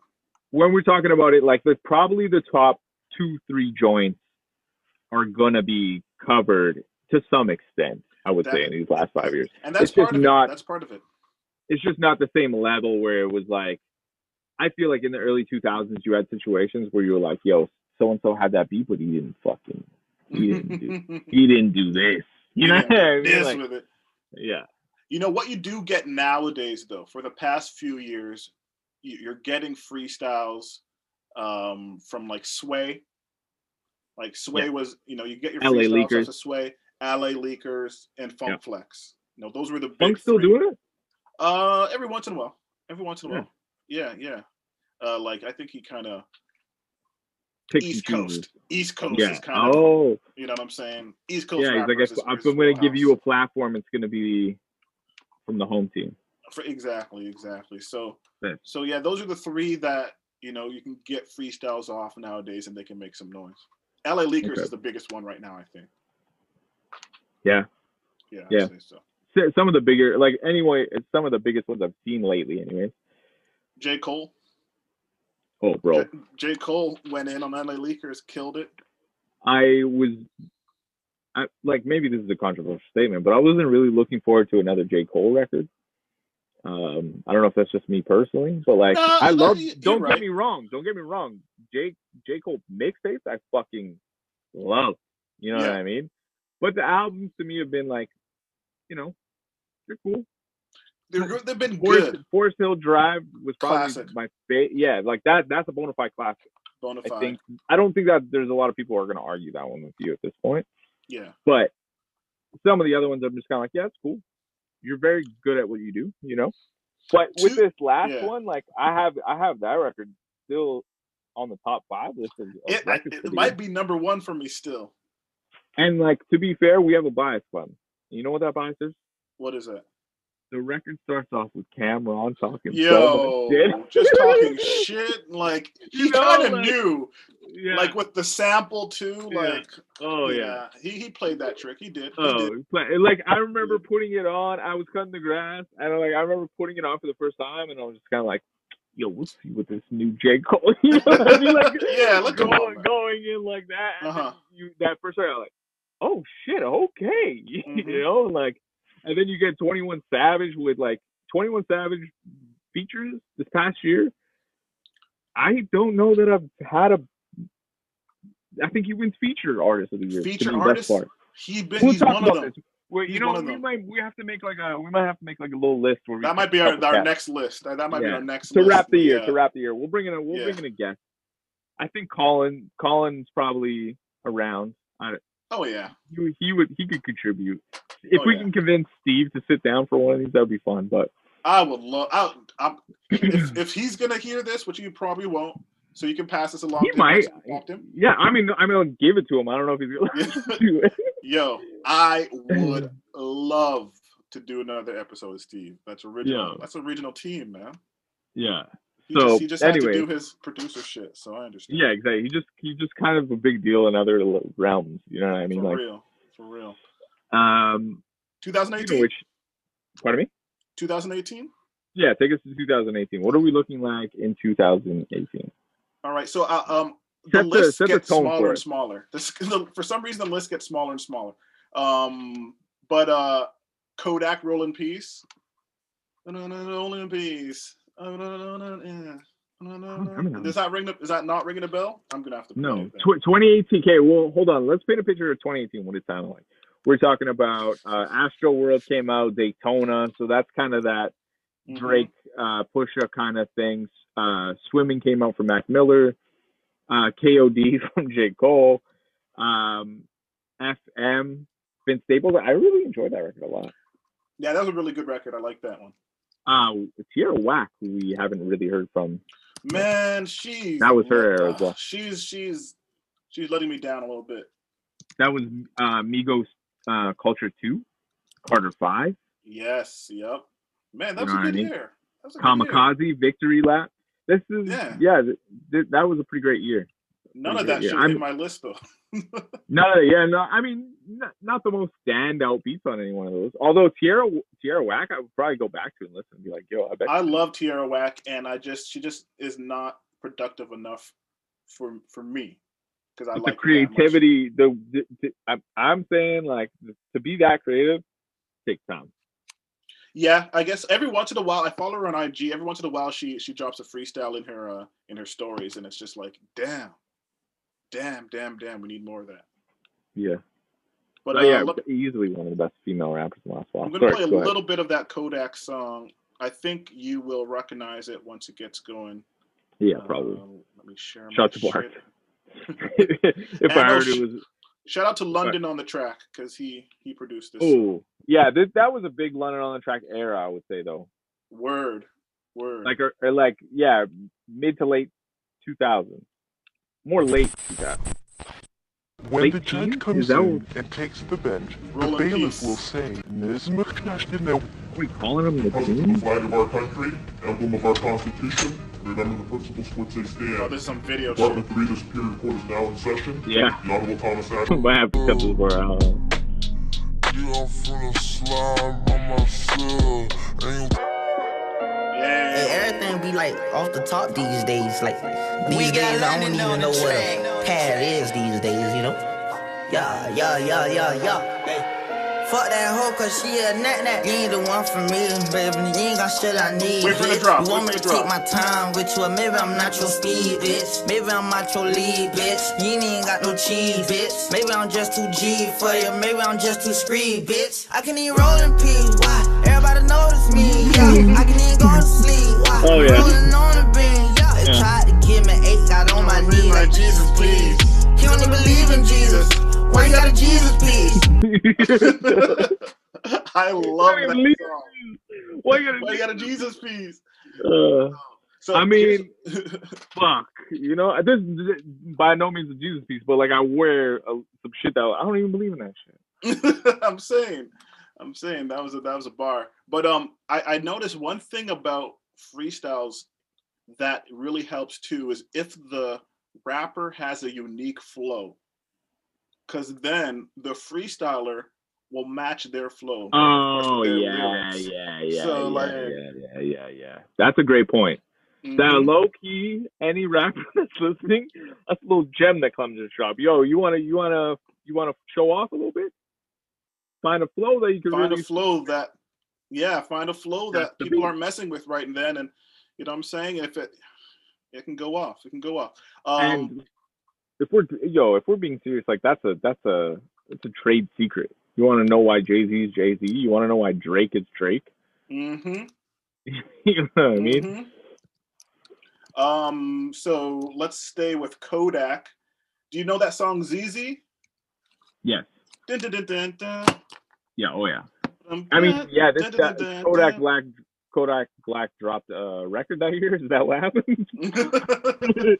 When we're talking about it, like the probably the top two, three joints are gonna be covered to some extent. I would that, say in these last five years, and that's it's part just of not, it. That's part of it. It's just not the same level where it was like. I feel like in the early two thousands, you had situations where you were like, yo, so-and-so had that beat, but he didn't fucking, he didn't do, he didn't do this. You know what I mean? This like, with it. Yeah. You know, what you do get nowadays, though, for the past few years, you're getting freestyles um, from, like, Sway. Like, Sway yeah. was, you know, you get your freestyles from Sway, L A. Leakers, and Funk yeah. Flex. You know, those were the big Funk's still three. doing it? Uh, every once in a while. Every once in a yeah. while. Yeah, yeah. Uh, like I think he kind of East Coast. East Coast yeah. is kind of. Oh, you know what I'm saying? East Coast. Yeah, he's like, I'm going to give you a platform. It's going to be from the home team. For, exactly, exactly. So, yeah. so yeah, those are the three that you know you can get freestyles off nowadays, and they can make some noise. L A. Leakers okay. is the biggest one right now, I think. Yeah. Yeah. Yeah. I'd say so. Some of the bigger, like anyway, it's some of the biggest ones I've seen lately, anyways. J Cole. Oh, bro. J-, J Cole went in on L A Leakers, killed it. I was, I, like, maybe this is a controversial statement, but I wasn't really looking forward to another J Cole record. Um, I don't know if that's just me personally, but like, no, I love. No, don't get right. me wrong. Don't get me wrong. J J Cole mixtapes, I fucking love. You know yeah. what I mean? But the albums to me have been like, you know, they're cool. They're, they've been Forest, good. Forest Hill Drive was probably classic. my favorite. Yeah, like that. That's a bona fide classic. Bona fide. I think. I don't think that there's a lot of people who are going to argue that one with you at this point. Yeah. But some of the other ones, I'm just kind of like, yeah, it's cool. You're very good at what you do, you know. But with Two, this last yeah. one, like I have, I have that record still on the top five list. Of, of it it, it might be number one for me still. And like to be fair, we have a bias fund. You know what that bias is? What is that? The record starts off with Cameron talking Yo, shit. just talking shit. Like he you know, kind of like, knew, yeah. like with the sample too. Yeah. Like oh yeah. yeah, he he played that trick. He did. He oh, did. Play, like I remember putting it on. I was cutting the grass, and like I remember putting it on for the first time, and I was just kind of like, "Yo, we'll see what this new J Cole." You know what I mean? Like yeah, look going, on, going in like that. Uh-huh. You that first time, I was like, oh shit, okay, mm-hmm. you know, like. And then you get twenty-one Savage with like twenty-one Savage features this past year. I don't know that I've had a I think he wins feature artist of the year. Feature artist. He been, we'll he's one of them. Well, you know, we might we have to make like a we might have to make like a little list where we that might be our, our next list. That might yeah. be our next to list. wrap the year. Yeah. To wrap the year, we'll bring in a we'll yeah. bring in a guest. I think Colin Colin's probably around. I, oh yeah, he, he would he could contribute if oh, we yeah. can convince Steve to sit down for one of these. That'd be fun. But I would love. I, I, if, if he's gonna hear this, which you probably won't. So you can pass this along. He to might. Him. Yeah, I mean, I mean, I'll give it to him. I don't know if he's gonna do it. Yo, I would love to do another episode with Steve. That's original. Yo. That's an original team, man. Yeah. He so just, he just anyway, had to do his producer shit, so I understand. Yeah, exactly. He just he's just kind of a big deal in other realms. You know what I mean? For like, real. For real. Um, twenty eighteen. Which, pardon me. twenty eighteen. Yeah, take us to twenty eighteen. What are we looking like in two thousand eighteen? All right, so uh, um, the list gets smaller and smaller. This, the, for some reason, the list gets smaller and smaller. Um, but uh, Kodak, roll in peace. Roll in peace. Does that ring? The, is that not ringing a bell? I'm gonna have to. No, twenty eighteen. Okay, well, hold on. Let's paint a picture of twenty eighteen. What it sounded like. We're talking about uh, Astro World came out, Daytona, so that's kind of that Drake mm-hmm. uh, Pusha kind of things. Uh, Swimming came out from Mac Miller, uh, K O D from J Cole, um, F M, Vince Staples. I really enjoyed that record a lot. Yeah, that was a really good record. I like that one. Uh, Tierra Whack, who we haven't really heard from. Man, she that was her era uh, as well. She's she's she's letting me down a little bit. That was uh, Migos uh, Culture Two, Carter Five. Yes. Yep. Man, that was, you know, a good year. That was a Kamikaze good year. Victory Lap. This is yeah, yeah th th that was a pretty great year. None pretty of that should be in my list though. No, yeah, no. I mean, not, not the most standout beats on any one of those. Although Tierra Tierra Whack, I would probably go back to and listen and be like, yo, I bet. I love Tierra Whack, and I just she just is not productive enough for for me because I but like the creativity. The, the, the I'm, I'm saying like to be that creative takes time. Yeah, I guess every once in a while I follow her on I G. Every once in a while she she drops a freestyle in her uh, in her stories, and it's just like, damn, damn, damn, damn. We need more of that. Yeah, but, but uh, yeah, look, easily one of the best female rappers in the last while. I'm gonna Sorry, play go a ahead. little bit of that Kodak song. I think you will recognize it once it gets going. Yeah, uh, probably. Let me share. Shout my to If and I heard it was. Shout out to London on the track because he he produced this. Oh yeah, th that was a big London on the track era, I would say though. Word, word. Like or, or like yeah, mid to late two thousand, more late two thousand. When late the judge comes in and takes the bench, Roll the bailiff will say, "Miz McKnash in there." Are we calling him the king? Flag of our country, emblem of our constitution. Remember the principles for which they stand. Oh, there's some video. Department three, this period court is now in session. Yeah. The Honorable Thomas Ashton. Might have to cut this part out. Yeah, I'm finna slide by myself. Ain't... Yeah. And everything be like off the top these days. Like, these we days I don't even know what a pad is these days, you know? Yeah, yeah, yeah, yeah, yeah. Hey. Fuck that hoe, cause she a nat-nat. You ain't the one for me, baby. You ain't got shit I need. Wait for the drop. You want me to take my time with you? Maybe I'm not your speed, bitch. Maybe I'm not your lead, bitch. You ain't got no cheese, bitch. Maybe I'm just too G for you. Maybe I'm just too screed, bitch. I can even roll in peace, why? Everybody notice me, yeah. I can even go to sleep, why? Oh, yeah. Rolling on the beam, yeah. They tried to give me eight, got on my knees like Jesus, please. He don't even believe in Jesus. Why you got a Jesus piece? I love that leave. song. Why you got a, Why you got a Jesus piece? Uh, so, I mean, fuck. You know, this is by no means a Jesus piece, but like I wear a, some shit that I don't even believe in that shit. I'm saying, I'm saying that was a that was a bar. But um, I, I noticed one thing about freestyles that really helps too is if the rapper has a unique flow. Because then the freestyler will match their flow. Oh, their yeah, yeah, yeah, so, yeah, like, yeah, yeah, yeah, yeah. That's a great point. Mm-hmm. That low-key, any rapper that's listening, that's a little gem that comes in the shop. Yo, you want to you wanna, you wanna show off a little bit? Find a flow that you can find really... Find a flow that, yeah, find a flow that's that people aren't messing with right and then. And you know what I'm saying? If it, it can go off. It can go off. Um, and if we're yo, if we're being serious, like that's a that's a it's a trade secret. You want to know why Jay-Z is Jay-Z? You want to know why Drake is Drake? Mm-hmm. You know what I mean? Mm-hmm. Um, so let's stay with Kodak. Do you know that song Z Z? Yes. Dun, dun, dun, dun, dun. Yeah, oh yeah. Um, I mean, yeah, this dun, dun, dun, dun, Kodak dun. Black Kodak Black dropped a record that year. Is that what happened?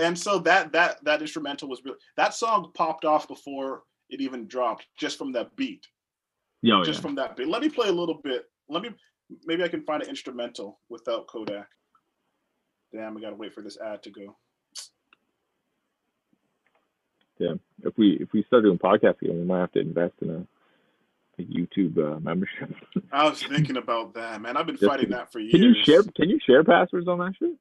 And so that that that instrumental was really, that song popped off before it even dropped, just from that beat. Yo, just yeah. from that beat. Let me play a little bit. Let me maybe I can find an instrumental without Kodak. Damn, we gotta wait for this ad to go. Yeah, if we if we start doing podcasts again, we might have to invest in a, a YouTube uh, membership. I was thinking about that, man. I've been Just fighting that for years. Can you share? Can you share passwords on that shit?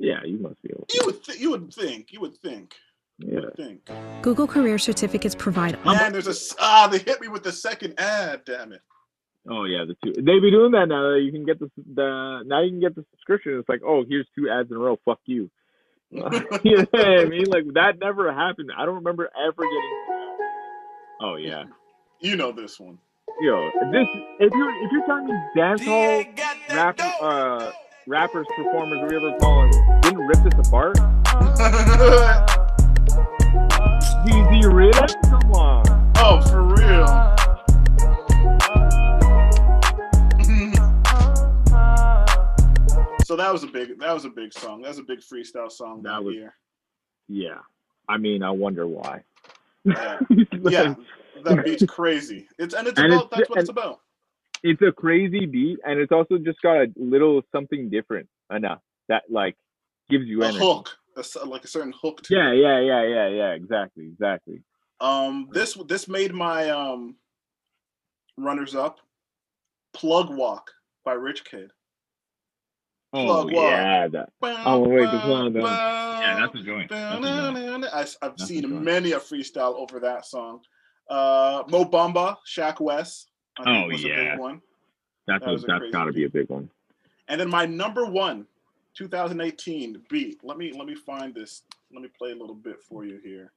Yeah, you must be able to. You would. Th- you would think. You would think. Yeah. You would think. Google Career Certificates provide. Man, there's a ah. They hit me with the second ad. Damn it. Oh yeah, the two. They be doing that now. You can get the the now you can get the subscription. It's like, oh, here's two ads in a row. Fuck you. You know what I mean? Like that never happened. I don't remember ever getting. Oh yeah. You know this one. Yo, this if you if you're talking dancehall rap uh rappers, performers, whatever you call them, didn't rip this apart. D Z rip? Come on. Oh, for real. So that was a big that was a big song. That was a big freestyle song that, that was, year. Yeah. I mean, I wonder why. Yeah. Yeah. That beat's crazy. It's and it's and about it's, that's what it's about. It's a crazy beat, and it's also just got a little something different enough that like gives you a energy. Hook. A, like a certain hook to yeah, it. Yeah, yeah, yeah, yeah, yeah. Exactly, exactly. Um this this made my um runners up. Plug Walk by Rich Kid. Oh, yeah, that. Oh, wait, the song, yeah, that's a joint. That's a joint. I, I've that's seen a joint. Many a freestyle over that song. Uh, Mo Bamba, Shaq West. I think oh, was yeah. A big one. That's, that a, that's got to be a big one. And then my number one, twenty eighteen beat. Let me, let me find this. Let me play a little bit for you here.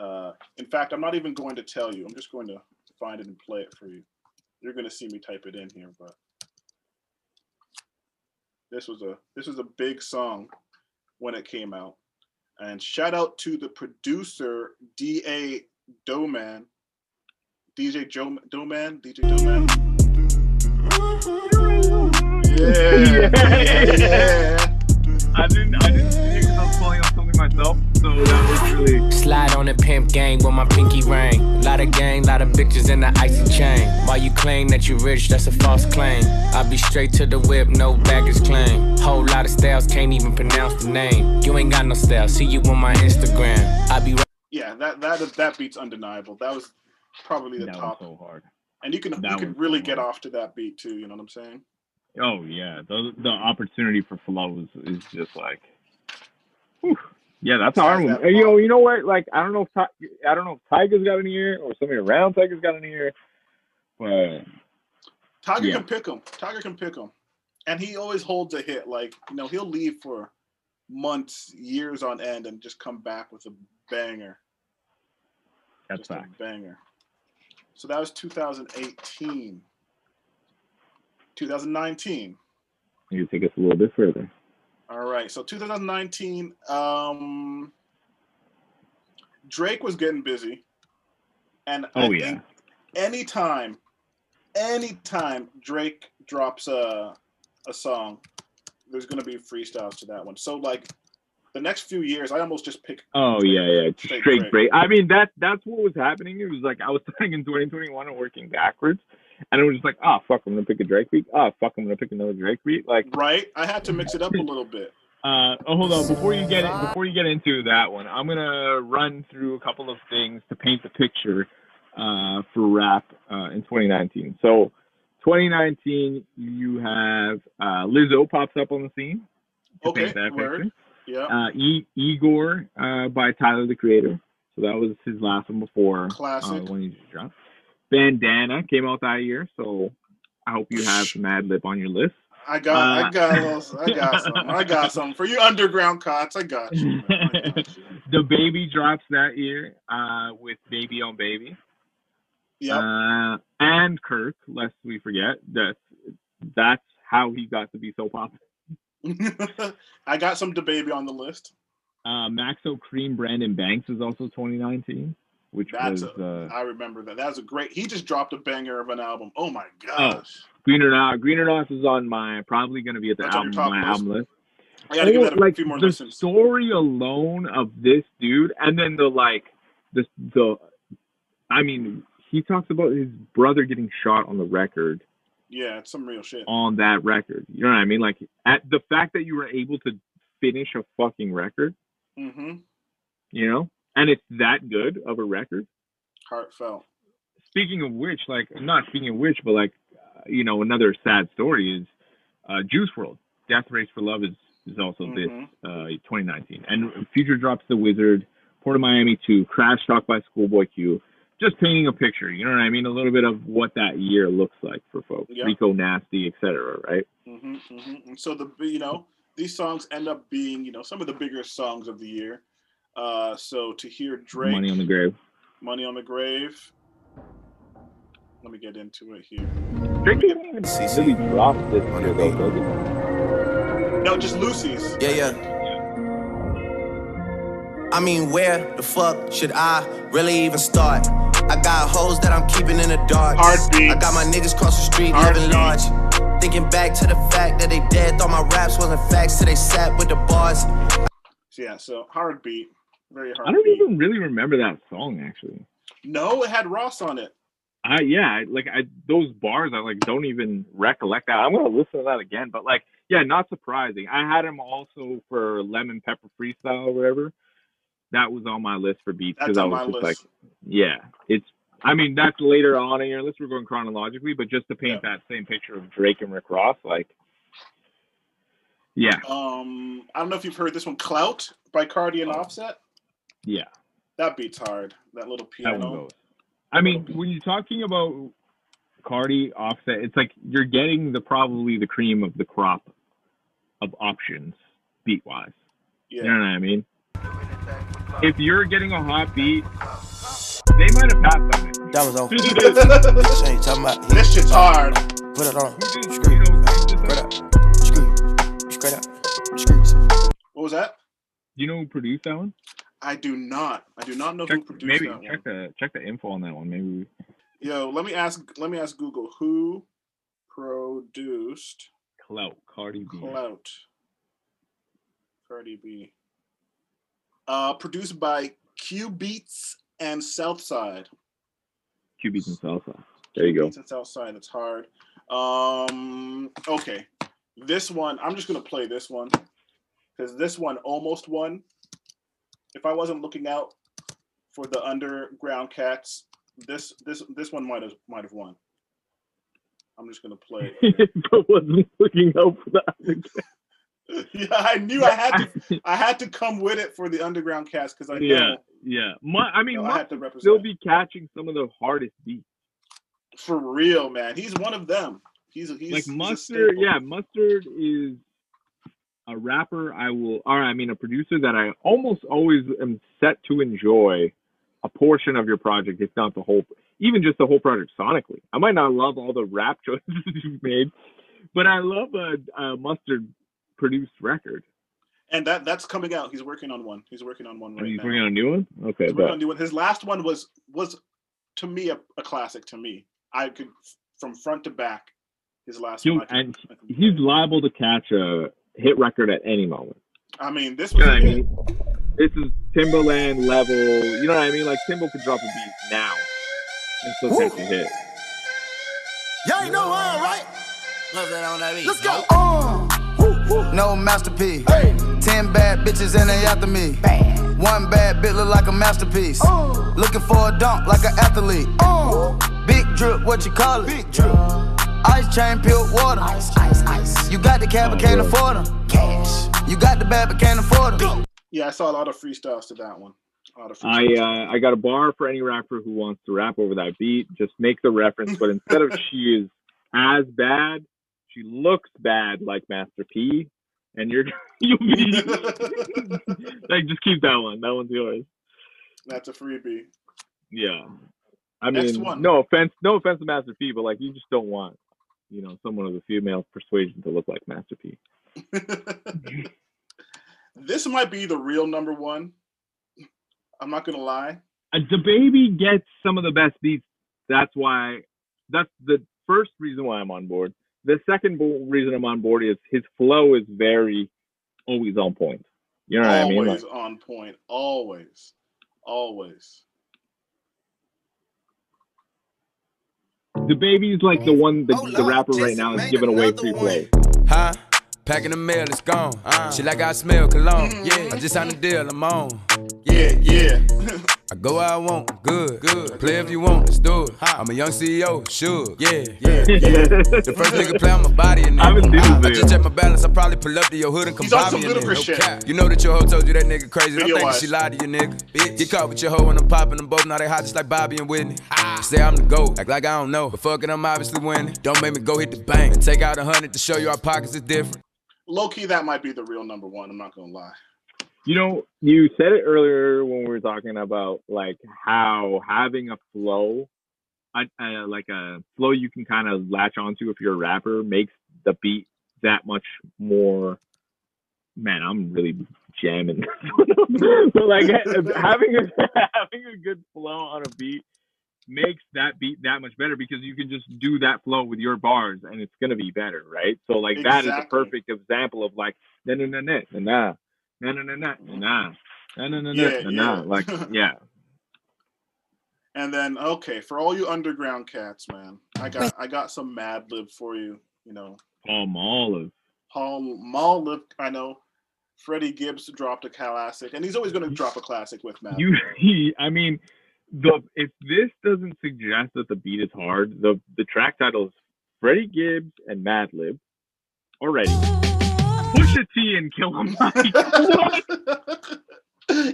Uh, in fact, I'm not even going to tell you. I'm just going to find it and play it for you. You're going to see me type it in here, but. This was a this was a big song when it came out. And shout out to the producer D A Doman. D J Joe Doman, D J Doman. Yeah. Yeah. Yeah. I didn't I didn't think I was calling out something myself. So that was really slide on the pimp gang with my pinky ring. A lot of gang, lot of bitches in the icy chain. While you claim that you rich, that's a false claim. I'll be straight to the whip, no baggage claim. Whole lot of styles, can't even pronounce the name. You ain't got no style, see you on my Instagram. I'll be right. Yeah, that that that beat's undeniable. That was probably the that top. So hard. And you can that you can really so get off to that beat too, you know what I'm saying? Oh yeah. The the opportunity for flow is, is just like whew. Yeah, that's hard. That you know, you know what? Like, I don't know if I don't know if Tiger's got an ear or somebody around Tiger's got an ear. But Tiger yeah. can pick him. Tiger can pick him, and he always holds a hit. Like, you know, he'll leave for months, years on end, and just come back with a banger. That's just fact. A banger. So that was twenty eighteen. twenty nineteen. You take us a little bit further. All right, so twenty nineteen, um, Drake was getting busy, and oh, I yeah. think anytime, anytime Drake drops a a song, there's gonna be freestyles to that one. So like, the next few years, I almost just pick. Oh Drake, yeah, yeah, straight Drake. Drake. I mean that that's what was happening. It was like I was starting in twenty twenty-one and working backwards. And it was just like, oh, fuck, I'm going to pick a Drake beat. Oh, fuck, I'm going to pick another Drake beat. Like, right? I had to mix it up a little bit. Uh, oh, hold on. Before you get in, before you get into that one, I'm going to run through a couple of things to paint the picture uh, for rap uh, in twenty nineteen. So twenty nineteen, you have uh, Lizzo pops up on the scene. Okay, word. Yeah. Uh, e- Igor uh, by Tyler, the Creator. So that was his last one before. Classic. Uh, when he just dropped. Bandana came out that year, so I hope you have Mad Lib on your list. I got, uh, I got, lost. I got something. I got something for you underground cots. I got you. I got you. The Baby drops that year uh, with Baby on Baby. Yeah. Uh, and Kirk, lest we forget. That that's how he got to be so popular. I got some DaBaby on the list. Uh, Maxo Cream Brandon Banks was also twenty nineteen, which that's was a, uh, I remember that. That's a great. He just dropped a banger of an album. Oh my gosh! Oh, Greener Nos. Greener Nos is on my probably going to be at the that's album my list. album list. I gotta oh, give that a like, few more the listens. Story alone of this dude, and then the like the the. I mean, he talks about his brother getting shot on the record. Yeah, it's some real shit. On that record. You know what I mean? Like, at the fact that you were able to finish a fucking record, mm-hmm. you know? And it's that good of a record. Heartfelt. Speaking of which, like, not speaking of which, but, like, uh, you know, another sad story is uh, Juice world. Death Race for Love is, is also mm-hmm. this, uh, twenty nineteen. And Future drops The Wizard, Port of Miami two, Crash Talk by Schoolboy Q. Just painting a picture, you know what I mean? A little bit of what that year looks like for folks. Yep. Rico Nasty, et cetera, right? Mm-hmm, mm-hmm. And so, the you know, these songs end up being, you know, some of the bigger songs of the year. Uh, so to hear Drake... Money on the Grave. Money on the Grave. Let me get into it here. Drake didn't even really drop this year, though, did he? No, just Lucy's. Yeah, yeah. I mean, where the fuck should I really even start? I got hoes that I'm keeping in the dark. I got my niggas cross the street living large. Thinking back to the fact that they dead, thought my raps wasn't facts till they sat with the bars. Yeah, so hard beat, very hard. I don't beat. even really remember that song actually. No, it had Ross on it. Uh, yeah, like I those bars, I like don't even recollect that. I'm gonna listen to that again, but like, yeah, not surprising. I had him also for Lemon Pepper Freestyle or whatever. That was on my list for beats because I was just list. like, yeah, it's. I mean, that's later on in your list. We're going chronologically, but just to paint yeah. that same picture of Drake and Rick Ross, like, yeah. Um, I don't know if you've heard this one, "Clout" by Cardi and Offset. Yeah, that beat's hard. That little piano. That one goes. I mean, when you're talking about Cardi, Offset, it's like you're getting the probably the cream of the crop of options beat wise. Yeah. You know what I mean? If you're getting a hot beat, they might have passed on it. That was over. this, this shit's hard. Put it on. Screw it up. Screw it. Straight up. Screw. What was that? Do you know who produced that one? I do not. I do not know check, who produced maybe, that check one. Maybe check the info on that one. Maybe. Yo, let me ask. Let me ask Google who produced Clout. Cardi B. Clout. Cardi B. Uh, produced by Q Beats and Southside. Q Beats and Southside. There you go. Q Beats and Southside. That's hard. Um, okay, this one I'm just gonna play this one because this one almost won. If I wasn't looking out for the underground cats, this this this one might have might have won. I'm just gonna play. If I wasn't looking out for the underground. Yeah, I knew I had to. I had to come with it for the underground cast because I yeah know, yeah. My, I mean, you know, I had to represent. Still be catching some of the hardest beats. For real, man. He's one of them. He's he's like Mustard. He's yeah, Mustard is a rapper. I will. Or I mean, a producer that I almost always am set to enjoy a portion of your project, if not the whole, even just the whole project sonically. I might not love all the rap choices you've made, but I love a, a Mustard produced record, and that that's coming out. He's working on one. He's working on one right now. He's working on a new one. Okay, he's working on a new one. His last one was was to me a, a classic. To me, I could from front to back. His last one, and he's liable to catch a hit record at any moment. I mean, this was. You know what I mean, this is Timbaland level. You know what I mean? Like Timbo could drop a beat now and still catch a hit. Y'all ain't no wrong, right? Love that on that beat. Let's go. Oh. No masterpiece. Hey. Ten bad bitches and they after me. Bad. One bad bit look like a masterpiece. Oh. Looking for a dunk like an athlete. Oh. Big drip, what you call it? Big drip. Ice chain, peeled water. Ice, ice, ice. You got the cab, but can't afford them. Cash. You got the bad, but can't afford them. Yeah, I saw a lot of freestyles to that one. A lot of freestyles. I uh, I got a bar for any rapper who wants to rap over that beat. Just make the reference, but instead of she is as bad, she looks bad like Master P, and you're you'll be like, just keep that one. That one's yours. That's a freebie. Yeah, I Next mean, one. no offense, no offense to Master P, but like, you just don't want, you know, someone of the female persuasion to look like Master P. This might be the real number one. I'm not gonna lie. The Baby gets some of the best beats. That's why. That's the first reason why I'm on board. The second reason I'm on board is his flow is very always on point. You know what always I mean? Always like, on point. Always, always. The Baby's like the one, the, oh, the rapper right now is giving away free play. Huh? Packing the mail, it's gone. Uh, she like I smell cologne. Mm, yeah, I just signed a deal, I'm on. Yeah, yeah. I go where I want, good, good. Play if you want, let's do it. I'm a young C E O, sure. Yeah, yeah, yeah. The first nigga play on my body and I, I, I just check my balance. I probably pull up to your hood and come by me and no cap. You know that your hoe told you that nigga crazy. Don't think she lied to you, nigga. Bitch. Get caught with your hoe and I'm popping them both. Now they hot just like Bobby and Whitney. Ah. Say I'm the GOAT, act like I don't know. But fuck it, I'm obviously winning. Don't make me go hit the bank and take out a hundred to show you our pockets is different. Low key, that might be the real number one. I'm not gonna lie. You know, you said it earlier when we were talking about like how having a flow, I, I, like a flow you can kind of latch onto if you're a rapper, makes the beat that much more. Man, I'm really jamming. But like having a, having a good flow on a beat makes that beat that much better because you can just do that flow with your bars and it's gonna be better, right? So like exactly. That is a perfect example of like na na na na na na. No, no, no, no, no, no, no, no, yeah, no, yeah. Like, yeah. And then, okay, for all you underground cats, man, I got, I got some Mad Lib for you, you know. Paul Olive. Paul Olive, I know. Freddie Gibbs dropped a classic, and he's always going to drop a classic with Mad Lib. You, I mean, the if this doesn't suggest that the beat is hard, the the track title is Freddie Gibbs and Mad Lib already. Push a T and Kill a Mic.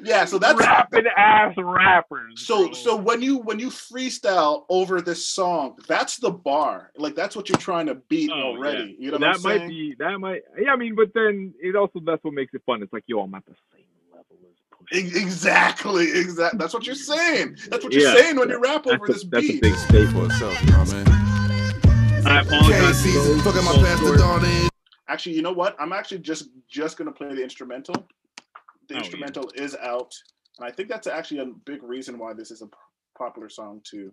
Yeah, so that's rapping ass rappers. So, bro. so when you when you freestyle over this song, that's the bar. Like that's what you're trying to beat oh, already. Yeah. You know that what I'm might saying? be that might. Yeah, I mean, but then it also that's what makes it fun. It's like yo, I'm at the same level as Push. Exactly, exactly. That's what you're saying. That's what you're yeah, saying when you rap over a, this that's beat. That's a big staple itself, you know what I mean? I apologize. Fucking my bastard on it. Actually, you know what? I'm actually just just gonna play the instrumental. The oh, instrumental yeah. is out, and I think that's actually a big reason why this is a popular song to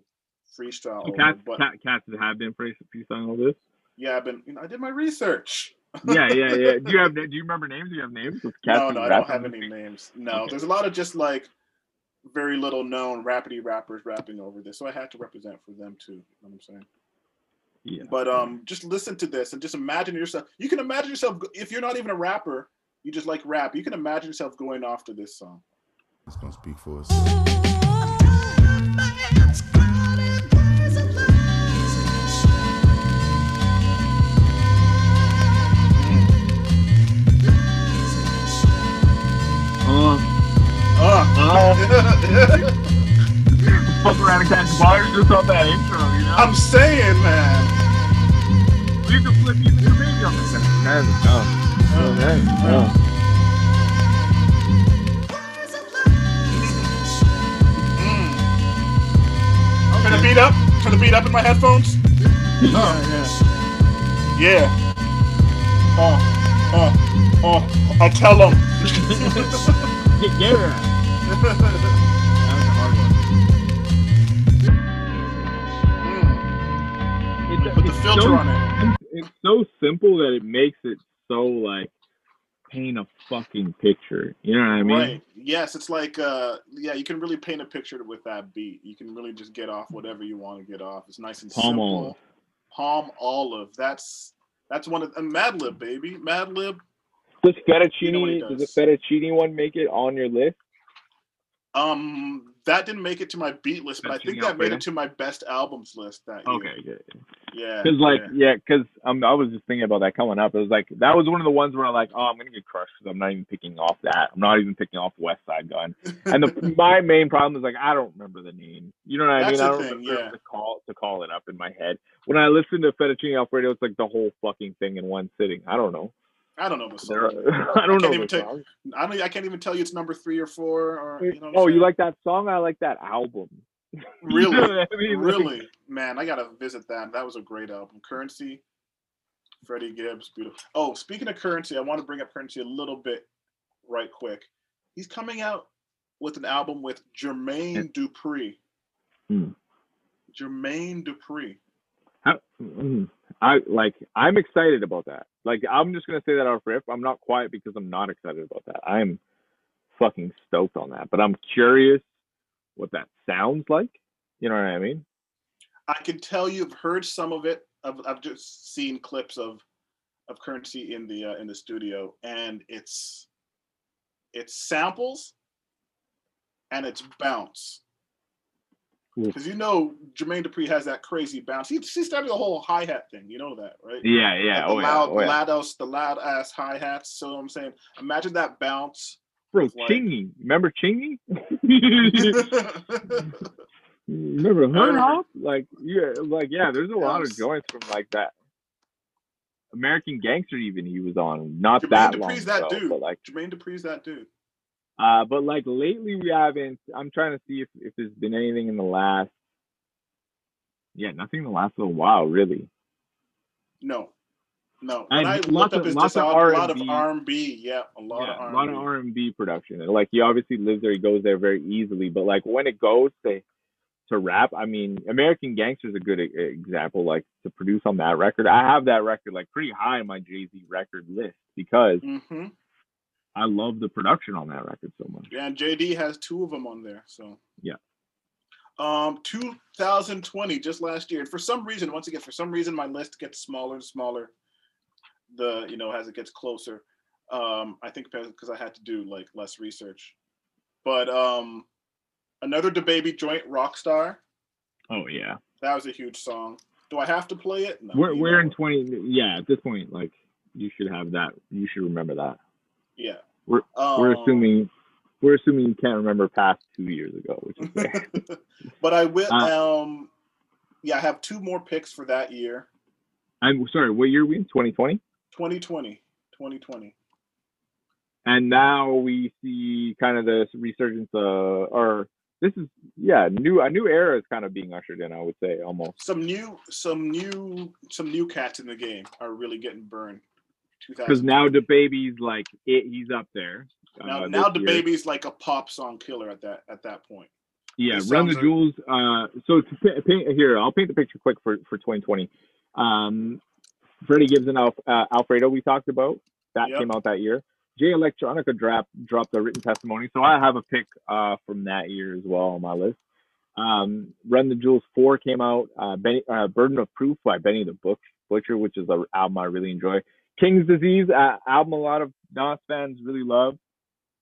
freestyle. So cats, over, but cats have been freestyling all this. Yeah, I've been. You know, I did my research. Yeah, yeah, yeah. Do you have? Do you remember names? Do you have names? Cats no, no, I don't have any names. No, okay. There's a lot of just like very little known rappity rappers rapping over this, so I had to represent for them too. You know what I'm saying? Yeah. But um, just listen to this and just imagine yourself. You can imagine yourself, if you're not even a rapper, you just like rap, you can imagine yourself going off to this song. It's gonna speak for us. Uh, uh, uh. Fuck around and catch bars just on that intro, you know? I'm saying, man. You can flip even your baby on this. That's dumb. Oh, that's dumb. Turn the beat up. Turn the beat up in my headphones. Oh, yeah. Yeah. Oh, oh, oh. I'll tell them. Yeah. Put the filter so, on it. It's so simple that it makes it so like paint a fucking picture. You know what I mean? Right. Yes, it's like uh yeah, you can really paint a picture with that beat. You can really just get off whatever you want to get off. It's nice and Palm simple. Olive. Palm Olive. That's that's one of and Mad Lib, baby. Mad Lib. Does fettuccine you know does. does the fettuccine one make it on your list? Um That didn't make it to my beat list, but I think that made it to my best albums list that year. Okay, good. Yeah. Because, like, yeah, because yeah, um, I was just thinking about that coming up. It was like, that was one of the ones where I'm like, oh, I'm going to get crushed because I'm not even picking off that. I'm not even picking off West Side Gun. And the, my main problem is, like, I don't remember the name. You know what I That's mean? I don't thing, remember yeah. the, call, to call it up in my head. When I listen to Fettuccine Alfredo, it's like the whole fucking thing in one sitting. I don't know. I don't know the song. I don't I know. Even tell, I don't. I can't even tell you it's number three or four. Or you know what oh, you like that song? I like that album. Really, you know I mean? really, like, man. I gotta visit that. That was a great album. Currency, Freddie Gibbs, beautiful. Oh, speaking of Currency, I want to bring up Currency a little bit, right quick. He's coming out with an album with Jermaine yeah. Dupri. Hmm. Jermaine Dupri. How, mm, I like. I'm excited about that. Like, I'm just gonna say that off riff. I'm not quiet because I'm not excited about that. I'm fucking stoked on that, but I'm curious what that sounds like. You know what I mean? I can tell you've heard some of it. I've, I've just seen clips of of Currency in the uh, in the studio, and it's it's samples and it's bounce. Because you know Jermaine Dupri has that crazy bounce. He, he started the whole hi-hat thing. You know that, right? Yeah, yeah. Like the oh, loud, yeah. Oh, yeah. Loud-ass, the loud-ass hi-hats. So I'm saying, imagine that bounce. Bro, like... Chingy. Remember Chingy? Remember Hernhop? Like, yeah, like, yeah, there's a lot of joints from like that. American Gangster even he was on. Not Jermaine that Dupree's long that ago, dude. But like, Jermaine Dupree's that dude. Uh, but like lately we haven't, I'm trying to see if, if there's been anything in the last, yeah, nothing in the last little while, really. No, no. And I looked up his discography, a lot of R and B, yeah, a lot of R and B. A lot of R and B production. And like he obviously lives there, he goes there very easily, but like when it goes to, to rap, I mean, American Gangster is a good e- example, like to produce on that record. I have that record like pretty high on my Jay-Z record list because mm-hmm. I love the production on that record so much. Yeah, and J D has two of them on there, so. Yeah. Um, two thousand twenty, just last year. And for some reason, once again, for some reason, my list gets smaller and smaller, the, you know, as it gets closer. Um, I think because I had to do, like, less research. But um, another DaBaby joint, Rockstar. Oh, yeah. That was a huge song. Do I have to play it? No, we're we're in twenty, yeah, at this point, like, you should have that. You should remember that. Yeah, we're um, we're assuming we're assuming you can't remember past two years ago, which is fair. But I will. Uh, um, yeah, I have two more picks for that year. I'm sorry. What year are we in? twenty twenty twenty twenty, twenty twenty And now we see kind of the resurgence of, or this is yeah, new a new era is kind of being ushered in. I would say almost some new, some new, some new cats in the game are really getting burned. Because now DaBaby's like it, he's up there. Now, uh, now DaBaby's like a pop song killer at that at that point. Yeah, These Run the are... Jewels. Uh, so to paint, paint here, I'll paint the picture quick for, for twenty twenty. Um, Freddie Gibbs and Alf, uh, Alfredo we talked about that yep. came out that year. Jay Electronica dropped dropped a written testimony, so I have a pick uh, from that year as well on my list. Um, Run the Jewels four came out. Uh, Benny, uh, Burden of Proof by Benny the Butch, Butcher, which is an album I really enjoy. King's Disease, uh, album a lot of Nas fans really love.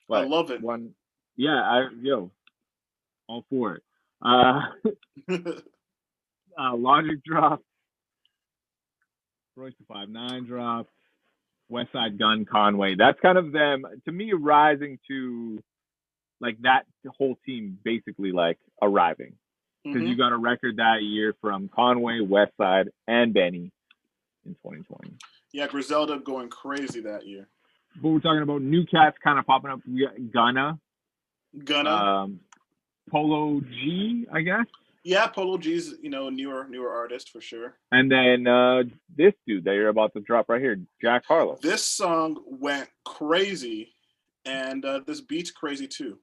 But I love it. One, yeah, I yo, all for it. Uh, uh, Logic dropped, Royce the five nine dropped, West Side Gun, Conway. That's kind of them to me rising to like that whole team basically like arriving because mm-hmm. you got a record that year from Conway, West Side, and Benny in twenty twenty. Yeah, Griselda going crazy that year. But we're talking about new cats kind of popping up. We got Gunna. Gunna. Um, Polo G, I guess. Yeah, Polo G's, you know, newer newer artist for sure. And then uh, this dude that you're about to drop right here, Jack Harlow. This song went crazy, and uh, this beat's crazy too.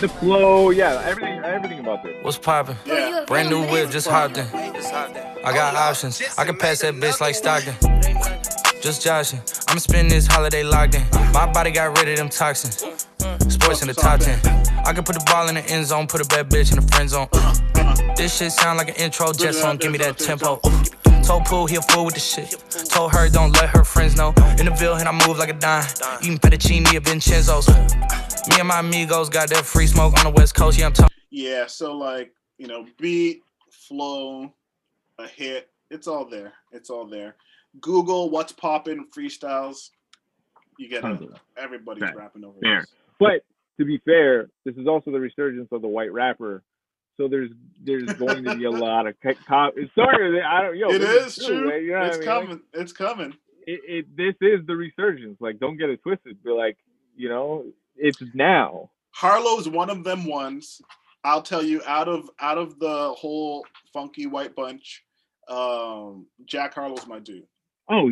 The flow, yeah, everything, everything about this. What's poppin'? Yeah. Brand new whip, just hopped in. I got options. I can pass that bitch like Stockton. Just joshin'. I'ma spend this holiday locked in. My body got rid of them toxins. Sports in the top ten. I can put the ball in the end zone, put a bad bitch in the friend zone. This shit sound like an intro jet song. Give me that tempo. Told Pooh he a fool with the shit. Told her don't let her friends know. In the Ville, and I move like a dime. Eating fettuccine at Vincenzo's. Me and my amigos got that free smoke on the West Coast. Yeah, I'm talking. Yeah, so like, you know, beat, flow, a hit. It's all there. It's all there. Google what's poppin' freestyles. You get it. Everybody's fair. Rapping over this. But to be fair, this is also the resurgence of the white rapper. So there's there's going to be a lot of com- sorry, I don't. Yo, it is true. Right? You know it's, I mean? coming. Like, it's coming. It's coming. It this is the resurgence. Like, don't get it twisted. But like, you know, it's now. Harlow's one of them ones. I'll tell you, out of out of the whole funky white bunch, um, Jack Harlow's my dude. Oh,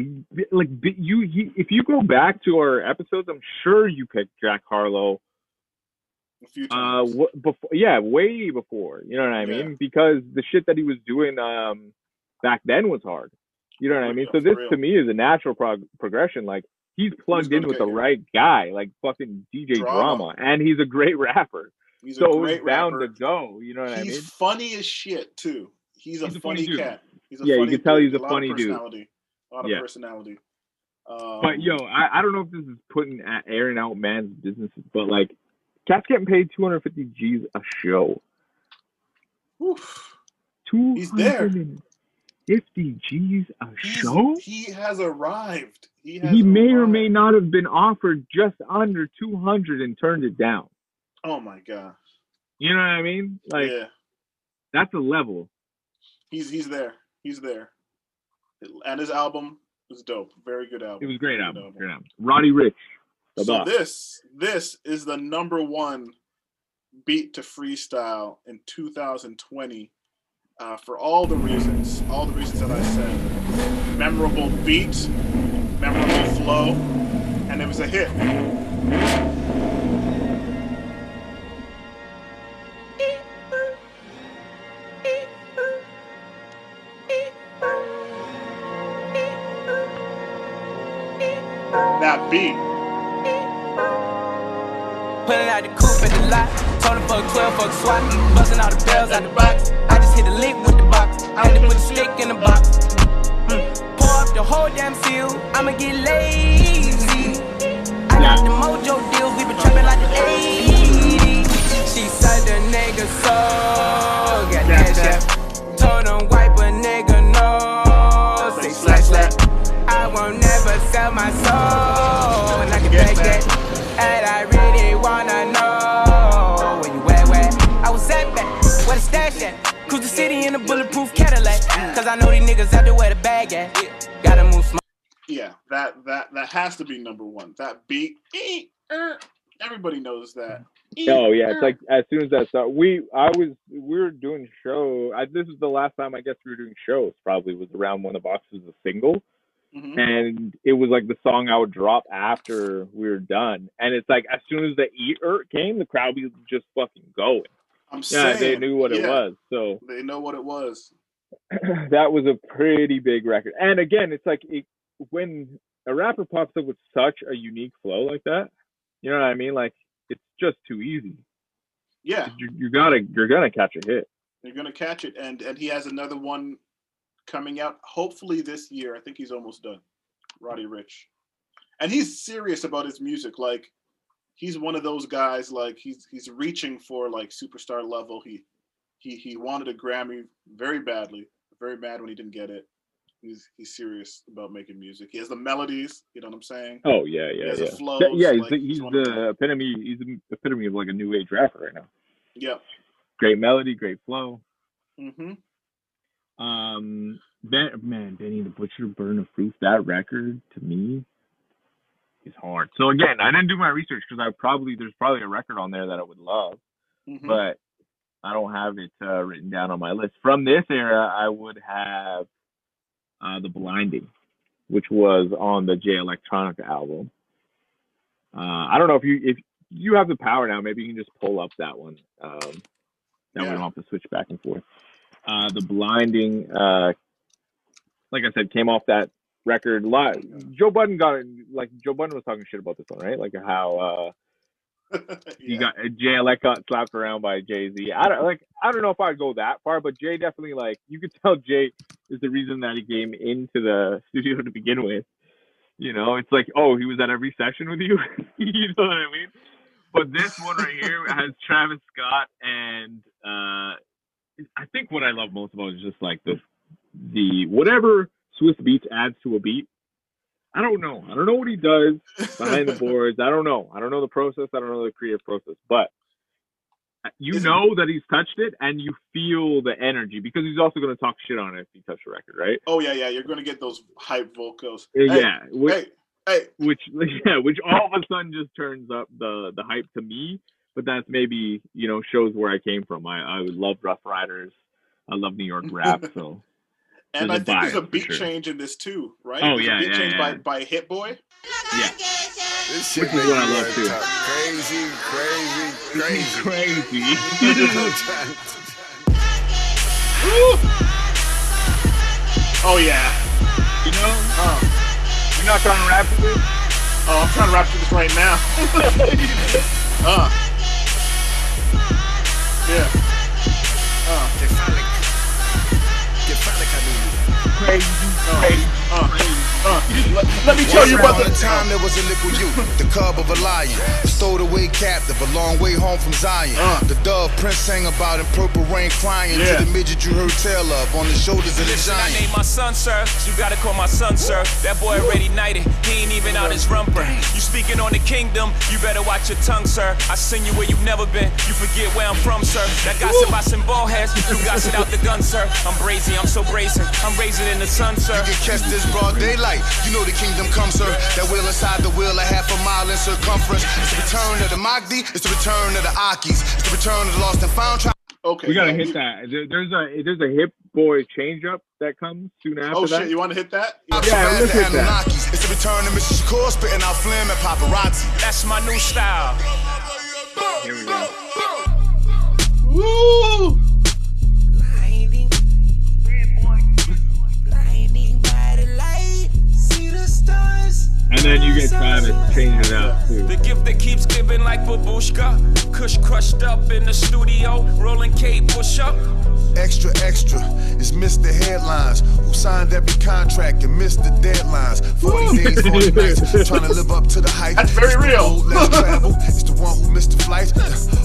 like you. He, if you go back to our episodes, I'm sure you picked Jack Harlow. A few times. Uh, w- before, yeah, way before. You know what I yeah. mean? Because the shit that he was doing um, back then was hard. You know what I mean? Yeah, so this, real. to me, is a natural prog- progression. Like, he's plugged he's in with the you. right guy, like fucking D J Drama. Drama. And he's a great rapper. He's so a great it was rapper. Bound to go. You know what he's I mean? He's funny as shit, too. He's a, he's funny, a funny cat. He's a yeah, funny you can tell dude. he's a, a funny dude. A lot of personality. A lot of yeah. personality. Um, but, yo, I, I don't know if this is putting at airing out man's businesses, but, like, Cat's getting paid two hundred fifty G's a show. Oof. He's there. two hundred fifty G's a He's, show? He has arrived. He, has he may arrived. or may not have been offered just under two hundred and turned it down. Oh my gosh. You know what I mean? Like, yeah. That's a level. He's he's there. He's there. And his album was dope. Very good album. It was a great album. Great album. Roddy Ricch. So this this is the number one beat to freestyle in two thousand twenty uh, for all the reasons, all the reasons that I said. Memorable beat, memorable flow, and it was a hit. That beat. Pulling out the coupe at the lot, told him fuck twelve, fuck swat, busting all the bells out the box. I just hit a lick with the box, I had to put a stick in the box. Mm. Pour up the whole damn seal, I'ma get lazy. I got the mojo deals, we been trapping like the eighties. She said the nigga so got that shit. Told him wipe a nigga no, say slash slash. I won't never sell my soul, and I can back that. And I really wanna know where you at, where I was at back, where the stash at. Cruise the city in a bulletproof Cadillac, cause I know these niggas out there where the bag at. Gotta move smart. Yeah, that, that that has to be number one. That beat, everybody knows that. Oh yeah, it's like as soon as that started, we I was we were doing show. I, this is the last time I guess we were doing shows. Probably was around when the box was a single. Mm-hmm. And it was like the song I would drop after we were done. And it's like as soon as the E-Ert came, the crowd was just fucking going. I'm yeah, saying. They knew what yeah. it was. So they know what it was. That was a pretty big record. And again, it's like it, when a rapper pops up with such a unique flow like that, you know what I mean? Like, it's just too easy. Yeah. You, you gotta, you're going to catch a hit. You're going to catch it. And, and he has another one coming out hopefully this year. I think he's almost done. Roddy Ricch. And he's serious about his music. Like, he's one of those guys, like he's he's reaching for like superstar level. He he he wanted a Grammy very badly. Very bad when he didn't get it. He's he's serious about making music. He has the melodies, you know what I'm saying? Oh yeah, yeah. He has yeah. the flows. Yeah, he's like, the, he's he's the epitome he's the epitome of like a new age rapper right now. Yeah. Great melody, great flow. Mm-hmm. Um, that man, Benny the Butcher, Burn of Proof, that record to me is hard. So again, I didn't do my research because I probably there's probably a record on there that I would love, mm-hmm. but I don't have it uh, written down on my list. From this era, I would have uh, The Blinding, which was on the J Electronica album. Uh, I don't know if you if you have the power now, maybe you can just pull up that one. Um, that yeah. we don't have to switch back and forth. Uh, the Blinding, uh, like I said, came off that record live. Joe Budden got it. Like, Joe Budden was talking shit about this one, right? Like how uh, he yeah. got J L X got slapped around by Jay-Z. I don't like. I don't know if I'd go that far, but Jay definitely, like, you could tell Jay is the reason that he came into the studio to begin with. You know, it's like, oh, he was at every session with you. You know what I mean? But this one right here has Travis Scott and. Uh, I think what I love most about it is just like the the whatever Swiss Beats adds to a beat. I don't know. I don't know what he does behind the boards. I don't know. I don't know the process. I don't know the creative process. But you know that he's touched it, and you feel the energy because he's also going to talk shit on it if he touched the record, right? Oh, yeah, yeah. You're going to get those hype vocals. Yeah. Hey, which, hey, hey. Which, yeah, which all of a sudden just turns up the, the hype to me. But that's maybe, you know, shows where I came from. I, I love Rough Riders. I love New York rap, so. And I think there's a beat sure. change in this too, right? Oh, there's yeah, a beat yeah, change yeah. by, by Hit Boy. Yeah. This shit Which is what I love too. Crazy, crazy, crazy. crazy. Oh, yeah. You know? Uh, you're not trying to rap to this? Oh, I'm trying to rap to this right now. uh. Yeah. Uh. Crazy, crazy, uh, uh, let, let me tell Once you about the time there was a little you, the cub of a lion, a stowed away captive, a long way home from Zion. Uh, the dove Prince sang about in Purple Rain, crying yeah. to the midget you heard tell of on the shoulders of the giant. I named my son, sir. You gotta call my son, sir. That boy already knighted. He ain't even out his rumper. You speaking on the kingdom? You better watch your tongue, sir. I seen you where you've never been. You forget where I'm from, sir. That gossip I some ball heads. You gossip out the gun, sir. I'm brazy. I'm so brazen. I'm raising. In the sun, sir. You can catch this broad daylight. You know the kingdom come, sir. That wheel inside the wheel, a half a mile in circumference. It's the return of the Magdi. It's the return of the Akis. It's the return of the lost and found. Tri- okay, we gotta hit that. There's a there's a Hip Boy change up that comes soon after. Oh shit, that. You want to hit that? Yeah, yeah let's hit that. It's the return of Mister Shakur spitting out Flim and paparazzi. That's my new style. Here we go. Woo! And then you get Travis changing it up too. The gift that keeps giving like babushka. Kush crushed up in the studio, rolling K push up. Extra, extra, it's Mister Headlines. Who signed every contract and missed the deadlines? forty days, forty nights, trying to live up to the hype. That's very real. Let's travel. It's the one who missed the flight.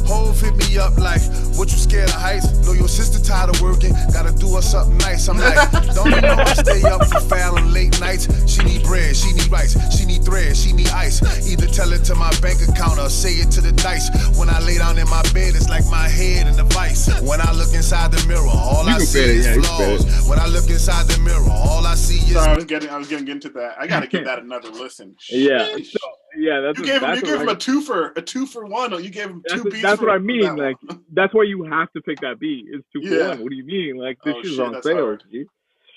Hove hit me up like, what you scared of heights? Know your sister tired of working, gotta do us up nice. I'm like, don't you know I stay up for fouling late nights? She need bread, she need rice, she need thread, she need ice. Either tell it to my bank account or say it to the dice. When I lay down in my bed, it's like my head in the vice. When I look inside the mirror, all you I see is yeah, flaws. When I look inside the mirror, all I see is. Sorry, I was getting, I was getting into that. I gotta give that another listen. Yeah, so, yeah. That's you gave, a, that's you gave him I, a two for a two for one, or you gave him two beats. That's for, what I mean. That like one. That's why you have to pick that beat. It's two yeah. for one. What do you mean? Like this oh, shit's on sale.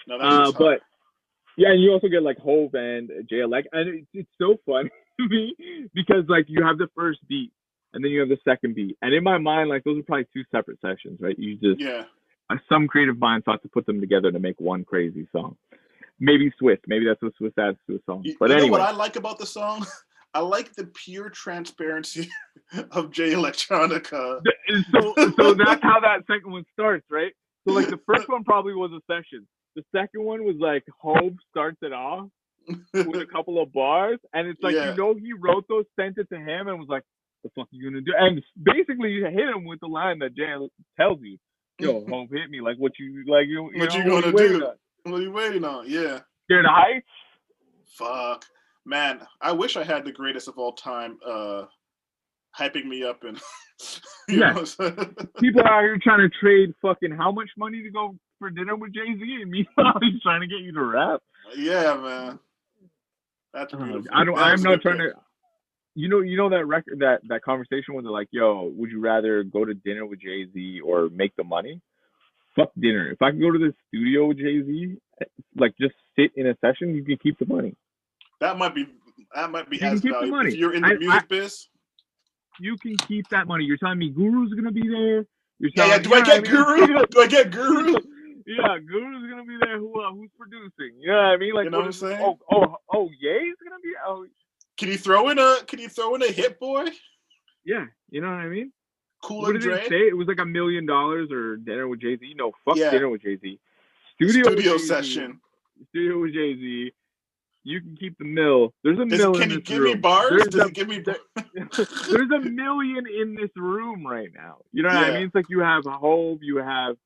No, uh, but yeah, and you also get like Hove and J L X, and it, it's so funny to me because like you have the first beat and then you have the second beat, and in my mind, like those are probably two separate sessions, right? You just yeah. Some creative mind thought to put them together to make one crazy song. Maybe Swiss. Maybe that's what Swiss adds to a song. But you anyway. Know what I like about the song? I like the pure transparency of J Electronica. So, so that's how that second one starts, right? So like the first one probably was a session. The second one was like Hope starts it off with a couple of bars. And it's like, yeah. you know, he wrote those, sent it to him and was like, the fuck are you going to do? And basically you hit him with the line that J tells you. Yo, Hope hit me. Like, what you, like, you, you what know, you gonna what you do? On? What are you waiting on? Yeah. Scared of heights? Fuck. Man, I wish I had the greatest of all time uh, hyping me up and, you yeah. know what I'm saying? People out here trying to trade fucking how much money to go for dinner with Jay-Z and me he's trying to get you to rap. Yeah, man. That's beautiful. Uh, I don't, that I'm not trying pick. to, you know, you know that record, that, that conversation where they're like, "Yo, would you rather go to dinner with Jay Z or make the money?" Fuck dinner. If I can go to the studio with Jay Z, like just sit in a session, you can keep the money. That might be that might be you as valuable. If you're in the I, music I, biz, you can keep that money. You're telling me Guru's gonna be there. You're telling yeah, yeah. Do me, I get you know I mean? Guru? Do I get Guru? Yeah, Guru's gonna be there. Who uh, who's producing? You know what I mean? Like, you know what, what I'm saying? Oh, oh, oh, Ye's gonna be. Oh. Can you throw in a Can you throw in a Hit Boy? Yeah, you know what I mean. Cool. What did Dre? It say? It was like a million dollars or dinner with Jay Z. No, fuck yeah. dinner with Jay Z. Studio, studio session. Studio with Jay Z. You can keep the mill. There's a Does, mill in this room. Can you give room. me bars? Does a, it give me? There's a million in this room right now. You know what yeah. I mean? It's like you have Hove, you have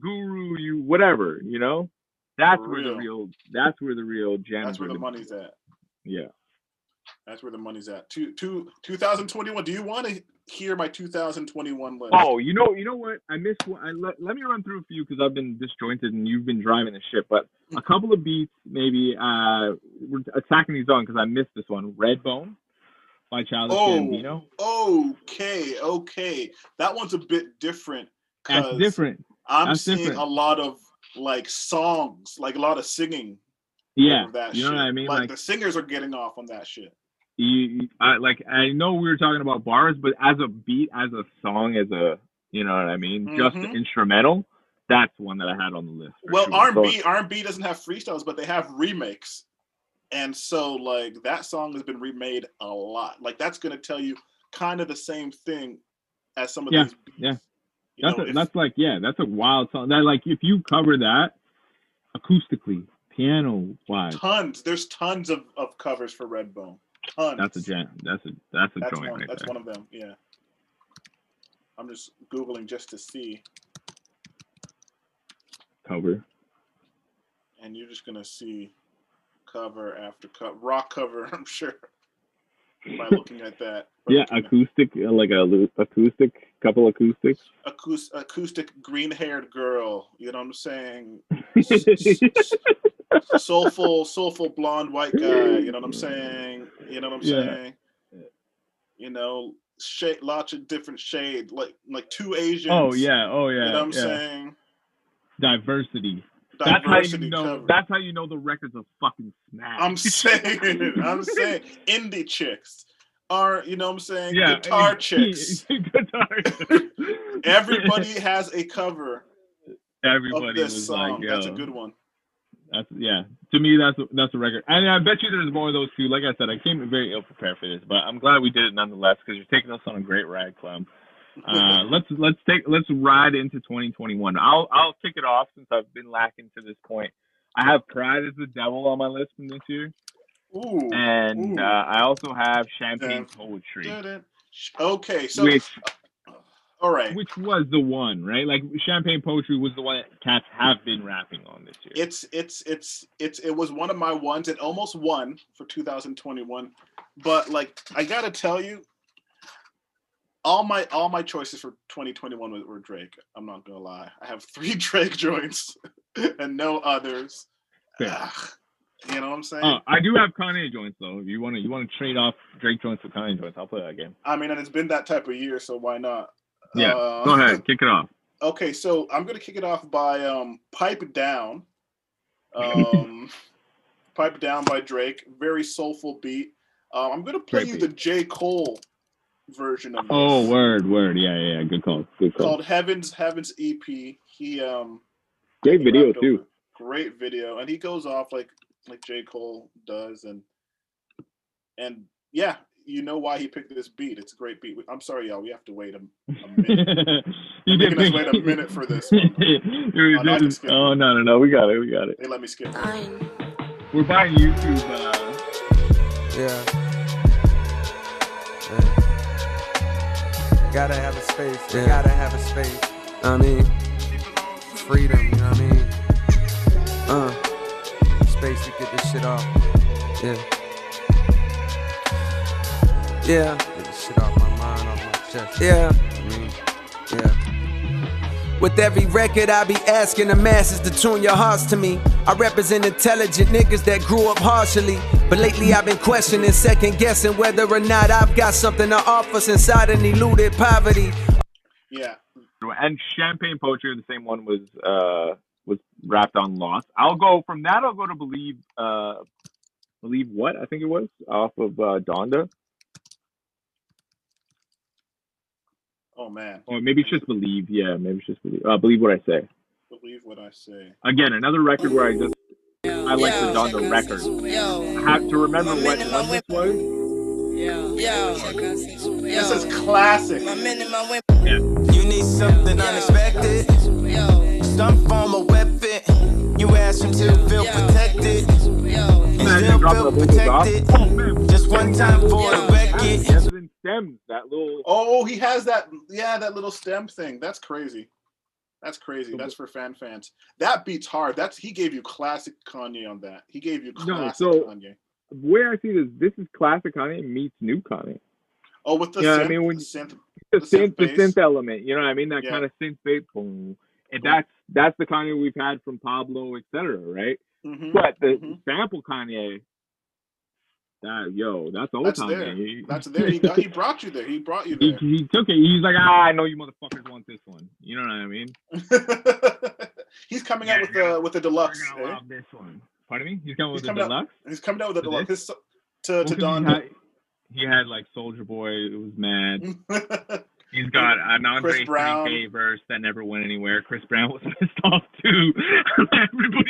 Guru, you whatever. You know, that's For where real. the real. That's where the real gem. That's where the money's at. Yeah. That's where the money's at. Two, two, two thousand twenty-one. Do you want to hear my two thousand twenty-one list? Oh, you know, you know what? I missed one. I let, let me run through a few because I've been disjointed and you've been driving this shit. But a couple of beats, maybe. Uh, we're attacking these on because I missed this one. Redbone by Childish oh, Gambino. Okay, okay, that one's a bit different. That's different. I'm That's seeing different. a lot of like songs, like a lot of singing. Yeah, of that you know shit. what I mean. Like, like the singers are getting off on that shit. You, I, like I know we were talking about bars, but as a beat, as a song, as a you know what I mean, mm-hmm. just an instrumental. That's one that I had on the list. Well, sure. R and B, so, R and B doesn't have freestyles, but they have remakes, and so like that song has been remade a lot. Like that's gonna tell you kind of the same thing as some of yeah, these beats. Yeah, you that's know, a, if, that's like yeah, that's a wild song. That like if you cover that acoustically, piano wise, tons. There's tons of, of covers for Redbone. Tons. That's a jam. That's a that's a that's joint. One, right that's there. one of them. Yeah. I'm just googling just to see cover. And you're just gonna see cover after cover, rock cover. I'm sure by looking at that. Yeah, acoustic, at. like a acoustic, couple acoustics. Acoust, acoustic, green-haired girl. You know what I'm saying? soulful, soulful blonde white guy. You know what I'm saying? You know what I'm yeah. saying? You know, shade, lots of different shade, like like two Asians. Oh yeah, oh yeah. You know what I'm yeah. saying? Diversity. That's how you know. Cover. That's how you know the records are fucking smash. I'm saying. I'm saying. Indie chicks are. You know what I'm saying? Yeah, guitar and, chicks. guitar. Everybody has a cover. Everybody of this was song. Like, that's a good one. That's yeah. To me, that's that's a record. And I bet you there's more of those too. Like I said, I came very ill prepared for this, but I'm glad we did it nonetheless because you're taking us on a great ride, Clem. Uh, let's let's take let's ride into twenty twenty-one. I'll I'll kick it off since I've been lacking to this point. I have Pride as the Devil on my list from this year, ooh, and ooh. Uh, I also have Champagne yeah. Poetry. Okay, so which, all right, which was the one, right? Like Champagne Poetry was the one that cats have been rapping on this year. It's it's it's it's it was one of my ones. It almost won for two thousand twenty-one, but like I gotta tell you. All my all my choices for twenty twenty-one were, were Drake. I'm not gonna lie. I have three Drake joints and no others. Ugh, you know what I'm saying? Uh, I do have Kanye joints though. If you wanna you wanna trade off Drake joints for Kanye joints, I'll play that game. I mean, and it's been that type of year, so why not? Yeah. Uh, go ahead, kick it off. Okay, so I'm gonna kick it off by um, "Pipe Down." Um, "Pipe Down" by Drake. Very soulful beat. Uh, I'm gonna play Great you beat. the J Cole version of this. Oh, word, word. Yeah, yeah, yeah. Good call. Good call. Called Heaven's Heaven's E P. He um great video too. Great video. And he goes off like like J. Cole does and and yeah, you know why he picked this beat. It's a great beat. I'm sorry, y'all. We have to wait a, a minute. You didn't make... wait a minute for this. One. oh, no, oh, no, no, no. We got it. We got it. They let me skip. Fine. We're buying YouTube. Uh... Yeah. Gotta have a space, yeah. gotta have a space. I mean, freedom, you know what I mean? Uh, space to get this shit off. Yeah. Yeah. Get this shit off my mind, off my chest. Yeah. I mean, yeah. With every record, I be asking the masses to tune your hearts to me. I represent intelligent niggas that grew up harshly. But lately I've been questioning, second guessing whether or not I've got something to offer since I done eluded poverty. Yeah. And Champagne Poetry, the same one was uh, was wrapped on Lost. I'll go from that. I'll go to Believe, uh, Believe What I think it was off of uh, Donda. Oh man. Or maybe it's just Believe. Yeah, maybe it's just Believe. Uh, Believe What I Say. Believe What I Say. Again, another record where I just. I like yo, the Donda record. Yo. I have to remember my what one this was. Yo, yo. This is classic. My my yeah. You need something yo, unexpected. Yo. Some form of weapon. You ask him to feel yo. protected. Yo. You still feel protected. Oh, just one time for yo. the record. That stem, that little... Oh, he has that. Yeah, that little stem thing. That's crazy. That's crazy. That's for fan fans. That beats hard. That's he gave you classic Kanye on that. He gave you classic no, so, Kanye. where I see this, this is classic Kanye meets new Kanye. Oh, with the, you know synth, I mean? When, the synth, the synth, the synth element, you know what I mean? That yeah. kind of synth beat, boom. And cool. that's that's the Kanye we've had from Pablo, et cetera, right? Mm-hmm. But the mm-hmm. sample Kanye, that yo, that's old that's Kanye. There. He, that's there. He, got, he brought you there. He brought you there. He, he took it. He's like, ah, I know you motherfuckers want this one. You know what I mean? He's coming yeah, out with yeah. the with the deluxe. We're gonna eh? love this one. Pardon me? He's coming he's with the deluxe? Out, he's coming out with the deluxe. His, to to Don. He had, he had like Soulja Boy. It was mad. He's got an Andre three K verse that never went anywhere. Chris Brown was pissed off too.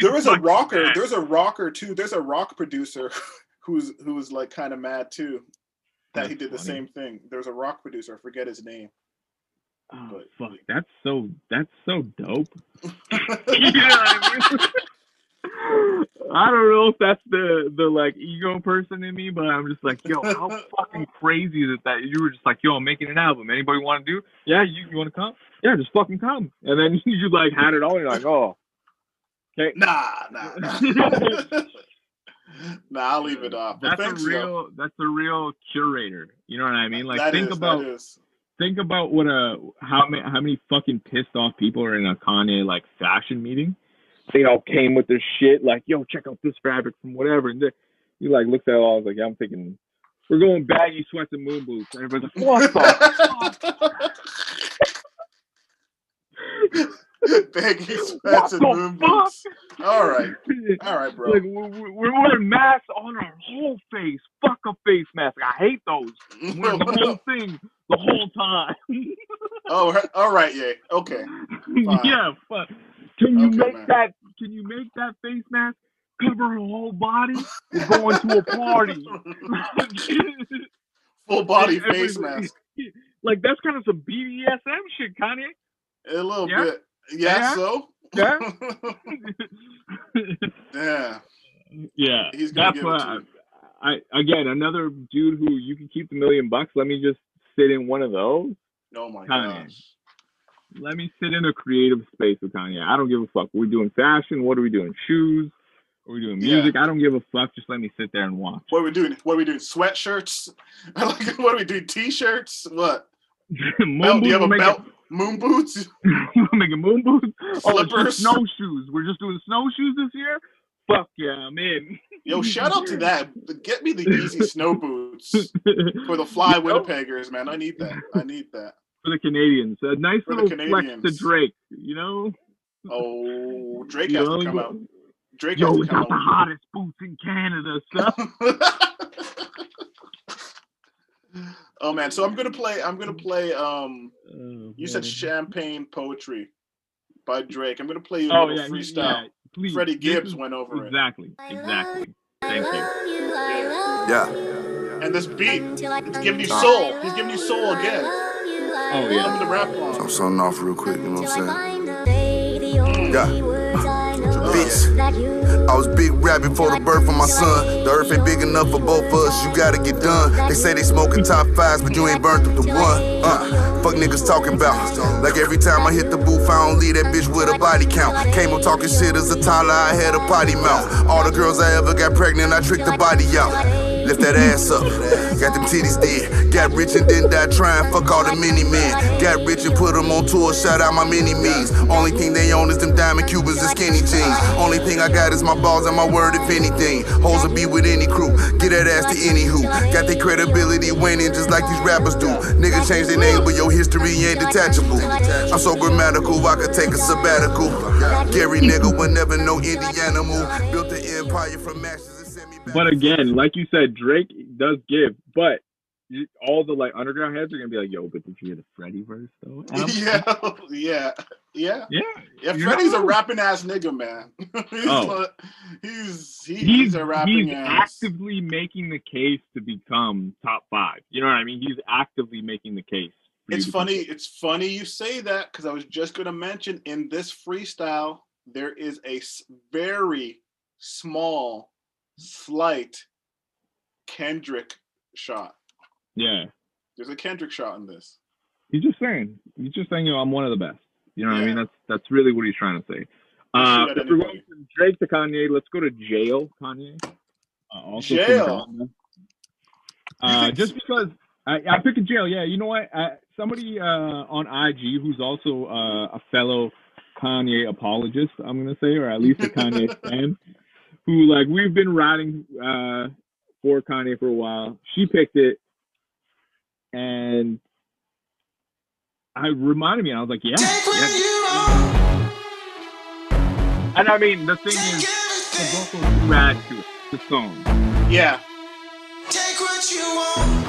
There was a rocker. Mad. There's a rocker too. There's a rock producer who's who was like kind of mad too that that's he did the funny. Same thing. There's a rock producer. I forget his name. Oh, but, fuck. Like, that's so. That's so dope. You know what I mean? I don't know if that's the the like ego person in me, but I'm just like, yo, how fucking crazy is it that you were just like, yo, I'm making an album. Anybody want to do? Yeah, you, you want to come? Yeah, just fucking come. And then you like had it all, and you're like, oh, okay, nah, nah, nah. Nah, I'll leave it off. That's a real, so. that's a real curator. You know what I mean? Like, that think is, about. Think about what a how many how many fucking pissed off people are in a Kanye like fashion meeting. They all came with their shit like, yo, check out this fabric from whatever, and you like looked at it all. I was like, yeah, I'm thinking we're going baggy sweats and moon boots. And everybody's like, what the fuck? Baggy sweats and moon boots. All right, all right, bro. Like, we're, we're wearing masks on our whole face. Fuck a face mask. I hate those. We're the whole thing. The whole time. Oh, all right, yeah. Okay. Fine. Yeah, fuck. Can you okay, make man. that? Can you make that face mask cover her whole body? We're going to a party. Full body face mask. Like that's kind of some B D S M shit, Kanye. A little yeah? bit. Yeah. yeah. So. Yeah. Yeah. Yeah. He's gonna give it to you. I again another dude who you can keep the million bucks. Let me just sit in one of those. Oh my Kanye. Gosh. Let me sit in a creative space with Kanye. I don't give a fuck. We're doing fashion. What are we doing? Shoes? Are we doing music? Yeah. I don't give a fuck. Just let me sit there and watch. What are we doing? What are we doing? Sweatshirts? What are we doing? T-shirts? What? Moon belt? Boots, do you have a belt? A... Moon boots? We're making moon boots? Slippers? Oh, snow shoes. We're just doing snow shoes this year? Fuck yeah, I'm in. Yo, shout out to that. Get me the Yeezy snow boots for the fly you know? Winnipeggers, man. I need that. I need that. For the Canadians. A nice for little flex to Drake, you know? Oh, Drake has yo, to come out. Drake yo, has to come out. Yo, we got the hottest boots in Canada, son. Oh, man. So I'm going to play, I'm going to play, um, oh, you said Champagne Poetry by Drake. I'm going to play you a oh, little yeah, freestyle. Yeah, please. Freddie Gibbs went over exactly. it. Exactly. Exactly. Thank you. Yeah. yeah. And this beat, it's giving you soul. He's giving you soul again. Oh, yeah. I'm the rap on. So I'm starting off real quick, you know what I'm saying? Yeah. Bitch, I was big rap before the birth of my son. The earth ain't big enough for both of us, you gotta get done. They say they smoking top fives, but you ain't burned through the one. Uh, fuck niggas talking about. Like every time I hit the booth, I don't leave that bitch with a body count. Came up talking shit as a toddler, I had a potty mouth. All the girls I ever got pregnant, I tricked the body out. Lift that ass up, got them titties dead. Got rich and then died trying, fuck all the mini men. Got rich and put them on tour, shout out my mini me's. Only thing they own is them diamond Cubans and skinny jeans. Only thing I got is my balls and my word if anything. Hoes will be with any crew, get that ass to any who. Got their credibility waning just like these rappers do. Niggas change their name but your history ain't detachable. I'm so grammatical I could take a sabbatical. Gary nigga will never know Indiana move. Built an empire from matches. But again, like you said, Drake does give, but all the like underground heads are gonna be like, "Yo, but did you hear the Freddie verse though?" Yeah, yeah, yeah, yeah. Yeah, Freddie's a rapping ass nigga, man. he's, oh. a, he's, he, he's he's a rapping he's ass. He's actively making the case to become top five. You know what I mean? He's actively making the case. It's funny. It's funny you say that because I was just gonna mention in this freestyle there is a very small. Slight Kendrick shot. Yeah, there's a Kendrick shot in this. He's just saying, he's just saying, you know, I'm one of the best. You know what yeah. I mean? That's that's really what he's trying to say. Uh, if we're going from Drake to Kanye, let's go to jail, Kanye. Uh, also jail. Uh, just because I, I picked a jail. Yeah, you know what? I, somebody uh, on I G who's also uh, a fellow Kanye apologist, I'm gonna say, or at least a Kanye fan, who like we've been riding uh, for Kanye for a while. She picked it, and I reminded me. I was like, yeah. yeah. And I mean, the thing Take is, the vocals rad to it. The song. Yeah. Take what you want.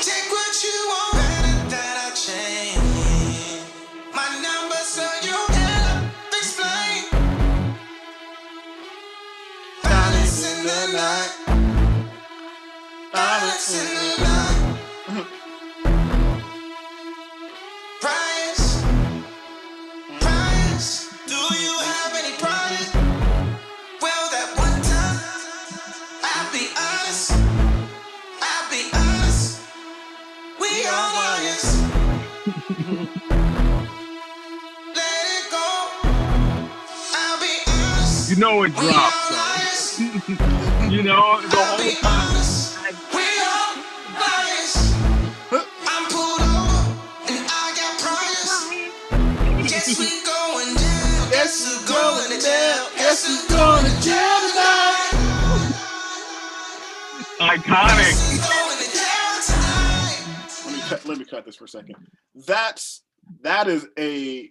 Take what you want. Better that I change my number so you can explain. Balance in the night. Balance in the night. Price. Price. Do you have any price? You know it drops. You know the I'll whole time. We are biased. I'm pulled over and I got priors. Guess we going down. Guess who's going to jail? Guess who's going to jail tonight? Iconic. Let me cut, let me cut this for a second. That's that is a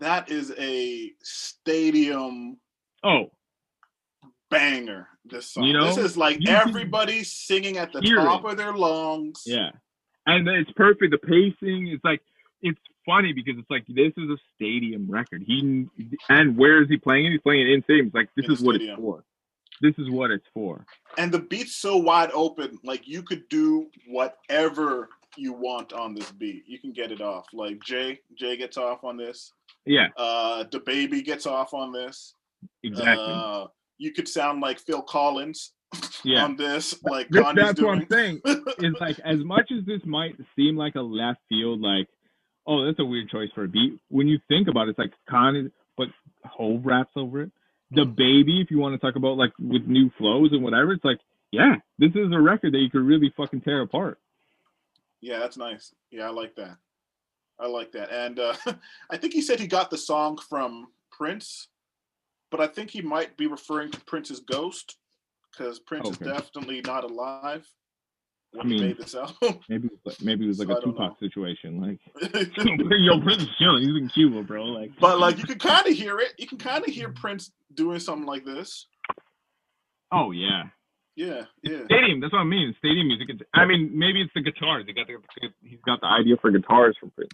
that is a stadium. Oh, banger! This song. You know, this is like everybody singing at the top of their lungs. Yeah, and it's perfect. The pacing is like it's funny because it's like this is a stadium record. He and where is he playing? He's playing it in stadiums. Like this is what it's for. This is what it's for. And the beat's so wide open. Like you could do whatever you want on this beat. You can get it off. Like Jay, Jay gets off on this. Yeah. Uh, the Baby gets off on this. Exactly. Uh, you could sound like Phil Collins yeah. on this. Like this, that's doing. What I'm saying. It's like as much as this might seem like a left field, like, oh, that's a weird choice for a beat. When you think about it, it's like Kanye, but Hov raps over it. The Baby, if you want to talk about like with new flows and whatever, it's like, yeah, this is a record that you could really fucking tear apart. Yeah, that's nice. Yeah, I like that. I like that. And uh, I think he said he got the song from Prince. But I think he might be referring to Prince's ghost, because Prince okay. is definitely not alive when I mean, he made this album. Maybe it was like, maybe it was like so a Tupac situation, like yo, Prince is chilling, he's in Cuba, bro. Like, but like you can kind of hear it. You can kind of hear Prince doing something like this. Oh yeah, yeah, yeah. Stadium. That's what I mean. Stadium music. It's, I mean, maybe it's the guitars. He got the, he's got the idea for guitars from Prince,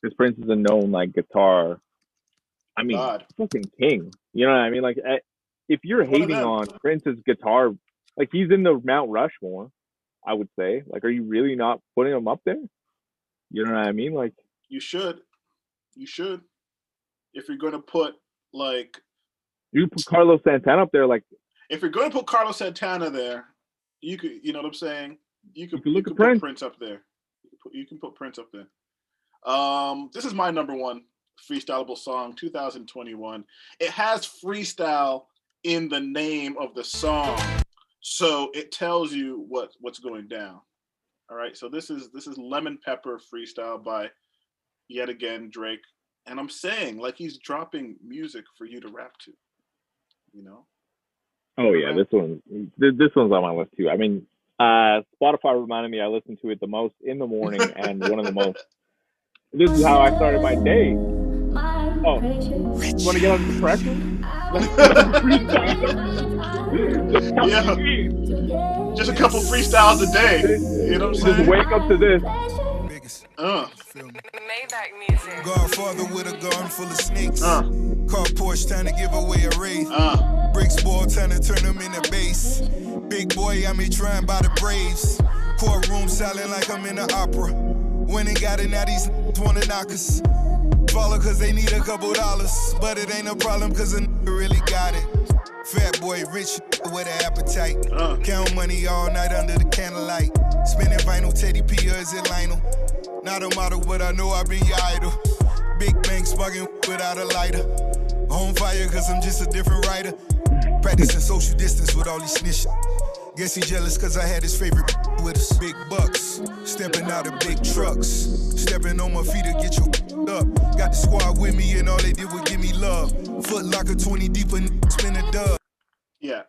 because Prince is a known like guitar. I mean, God. Fucking king. You know what I mean? Like, if you're One hating on Prince's guitar, like he's in the Mount Rushmore, I would say. Like, are you really not putting him up there? You know what I mean? Like, you should. You should. If you're gonna put like, you put Carlos Santana up there, like. If you're gonna put Carlos Santana there, you could. You know what I'm saying? You could. You, you could put Prince. Prince up there. You can put, you can put Prince up there. Um, this is my number one freestylable song, two thousand twenty-one. It has freestyle in the name of the song, so it tells you what what's going down. All right, so this is this is Lemon Pepper Freestyle by yet again Drake, and I'm saying like he's dropping music for you to rap to, you know. Oh yeah, this one this one's on my list too. I mean, uh, Spotify reminded me I listened to it the most in the morning and one of the most. This is how I started my day. Oh, Rich. Want to get under pressure? yeah. Just a couple freestyles a day. You know what I'm saying? Just wake up to this. Uh. Godfather with a gun full of snakes. Uh. Car Porsche trying to give away a race. Uh. Bricks ball trying to turn them into bass. Big boy, I'm here trying by the Braves. Courtroom selling like I'm in the opera. When they got it, now these wanna knock us. Follow cause they need a couple dollars, but it ain't no problem cause a nigga really got it. Fat boy, rich with an appetite. Uh. Count money all night under the candlelight. Spinning vinyl, Teddy P or is it Lionel? Not a model, but I know I be idle. Big bank smuggling without a lighter. On fire cause I'm just a different writer. Practicing social distance with all these snitching. Guess he jealous cause I had his favorite with us. Big bucks, stepping out of big trucks. Stepping on my feet to get you up. Got the squad with me and all they did was give me love. Foot locker twenty deep and spin a dub. Yeah,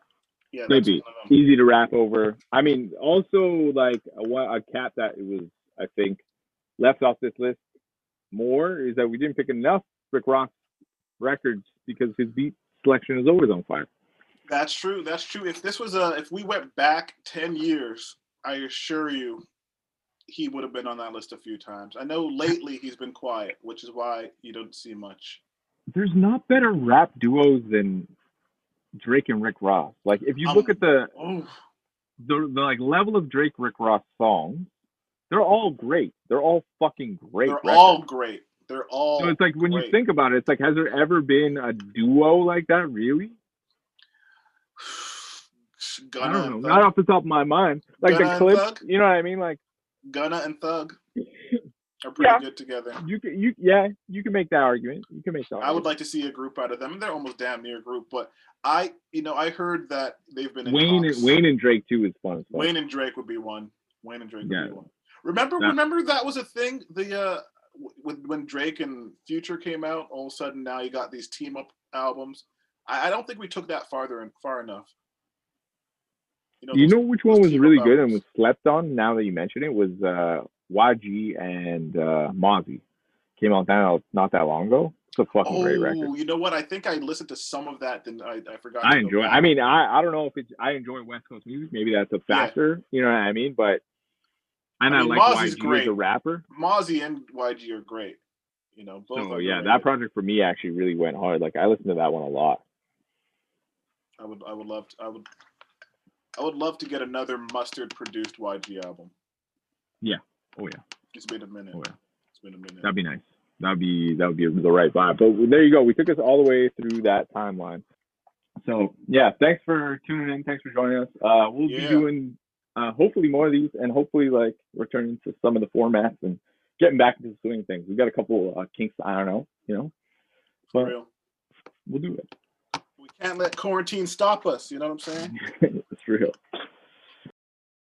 yeah. Maybe easy to rap over. I mean, also like a, a cap that it was, I think, left off this list more is that we didn't pick enough Rick Ross records because his beat selection is always on fire. That's true. That's true. If this was a, if we went back ten years, I assure you, he would have been on that list a few times. I know lately he's been quiet, which is why you don't see much. There's not better rap duos than Drake and Rick Ross. Like if you um, look at the, oh. the the like level of Drake Rick Ross songs, they're all great. They're all fucking great. They're records. all great. They're all. So it's like when great. you think about it, it's like, has there ever been a duo like that really? Gunna I don't know, not off the top of my mind. Like Gunna the clip, you know what I mean? Like Gunna and Thug are pretty yeah. good together. You can, you yeah, you can make that argument. You can make that. I argument. would like to see a group out of them. They're almost damn near a group, but I, you know, I heard that they've been in Wayne talks. and Wayne and Drake too is fun. Well. Wayne and Drake would be one. Wayne and Drake would yeah. be one. Remember, yeah. remember that was a thing. The uh, when when Drake and Future came out, all of a sudden now you got these team up albums. I, I don't think we took that farther and far enough. You know, you those, know which one was really good and was slept on now that you mention it was uh, Y G and uh, Mozzie. Came out that, not that long ago. It's a fucking oh, great record. You know what? I think I listened to some of that and I, I forgot. I enjoy I mean, I, I don't know if it's, I enjoy West Coast music. Maybe that's a factor. Yeah. You know what I mean? But, and I, mean, I like Mozzie's Y G great. as a rapper. Mozzie and Y G are great. You know, both oh, yeah. That project for me actually really went hard. Like, I listened to that one a lot. I would, I would love to, I would. I would love to get another Mustard produced Y G album. Yeah. Oh yeah. It's been a minute. Oh yeah. It's been a minute. That'd be nice. That'd be that would be the right vibe. But there you go. We took us all the way through that timeline. So yeah, thanks for tuning in. Thanks for joining us. Uh, we'll yeah. be doing uh, hopefully more of these, and hopefully like returning to some of the formats and getting back into doing things. We've got a couple uh, kinks. I don't know. You know. But For real. We'll do it. Can't let quarantine stop us, you know what I'm saying? It's real.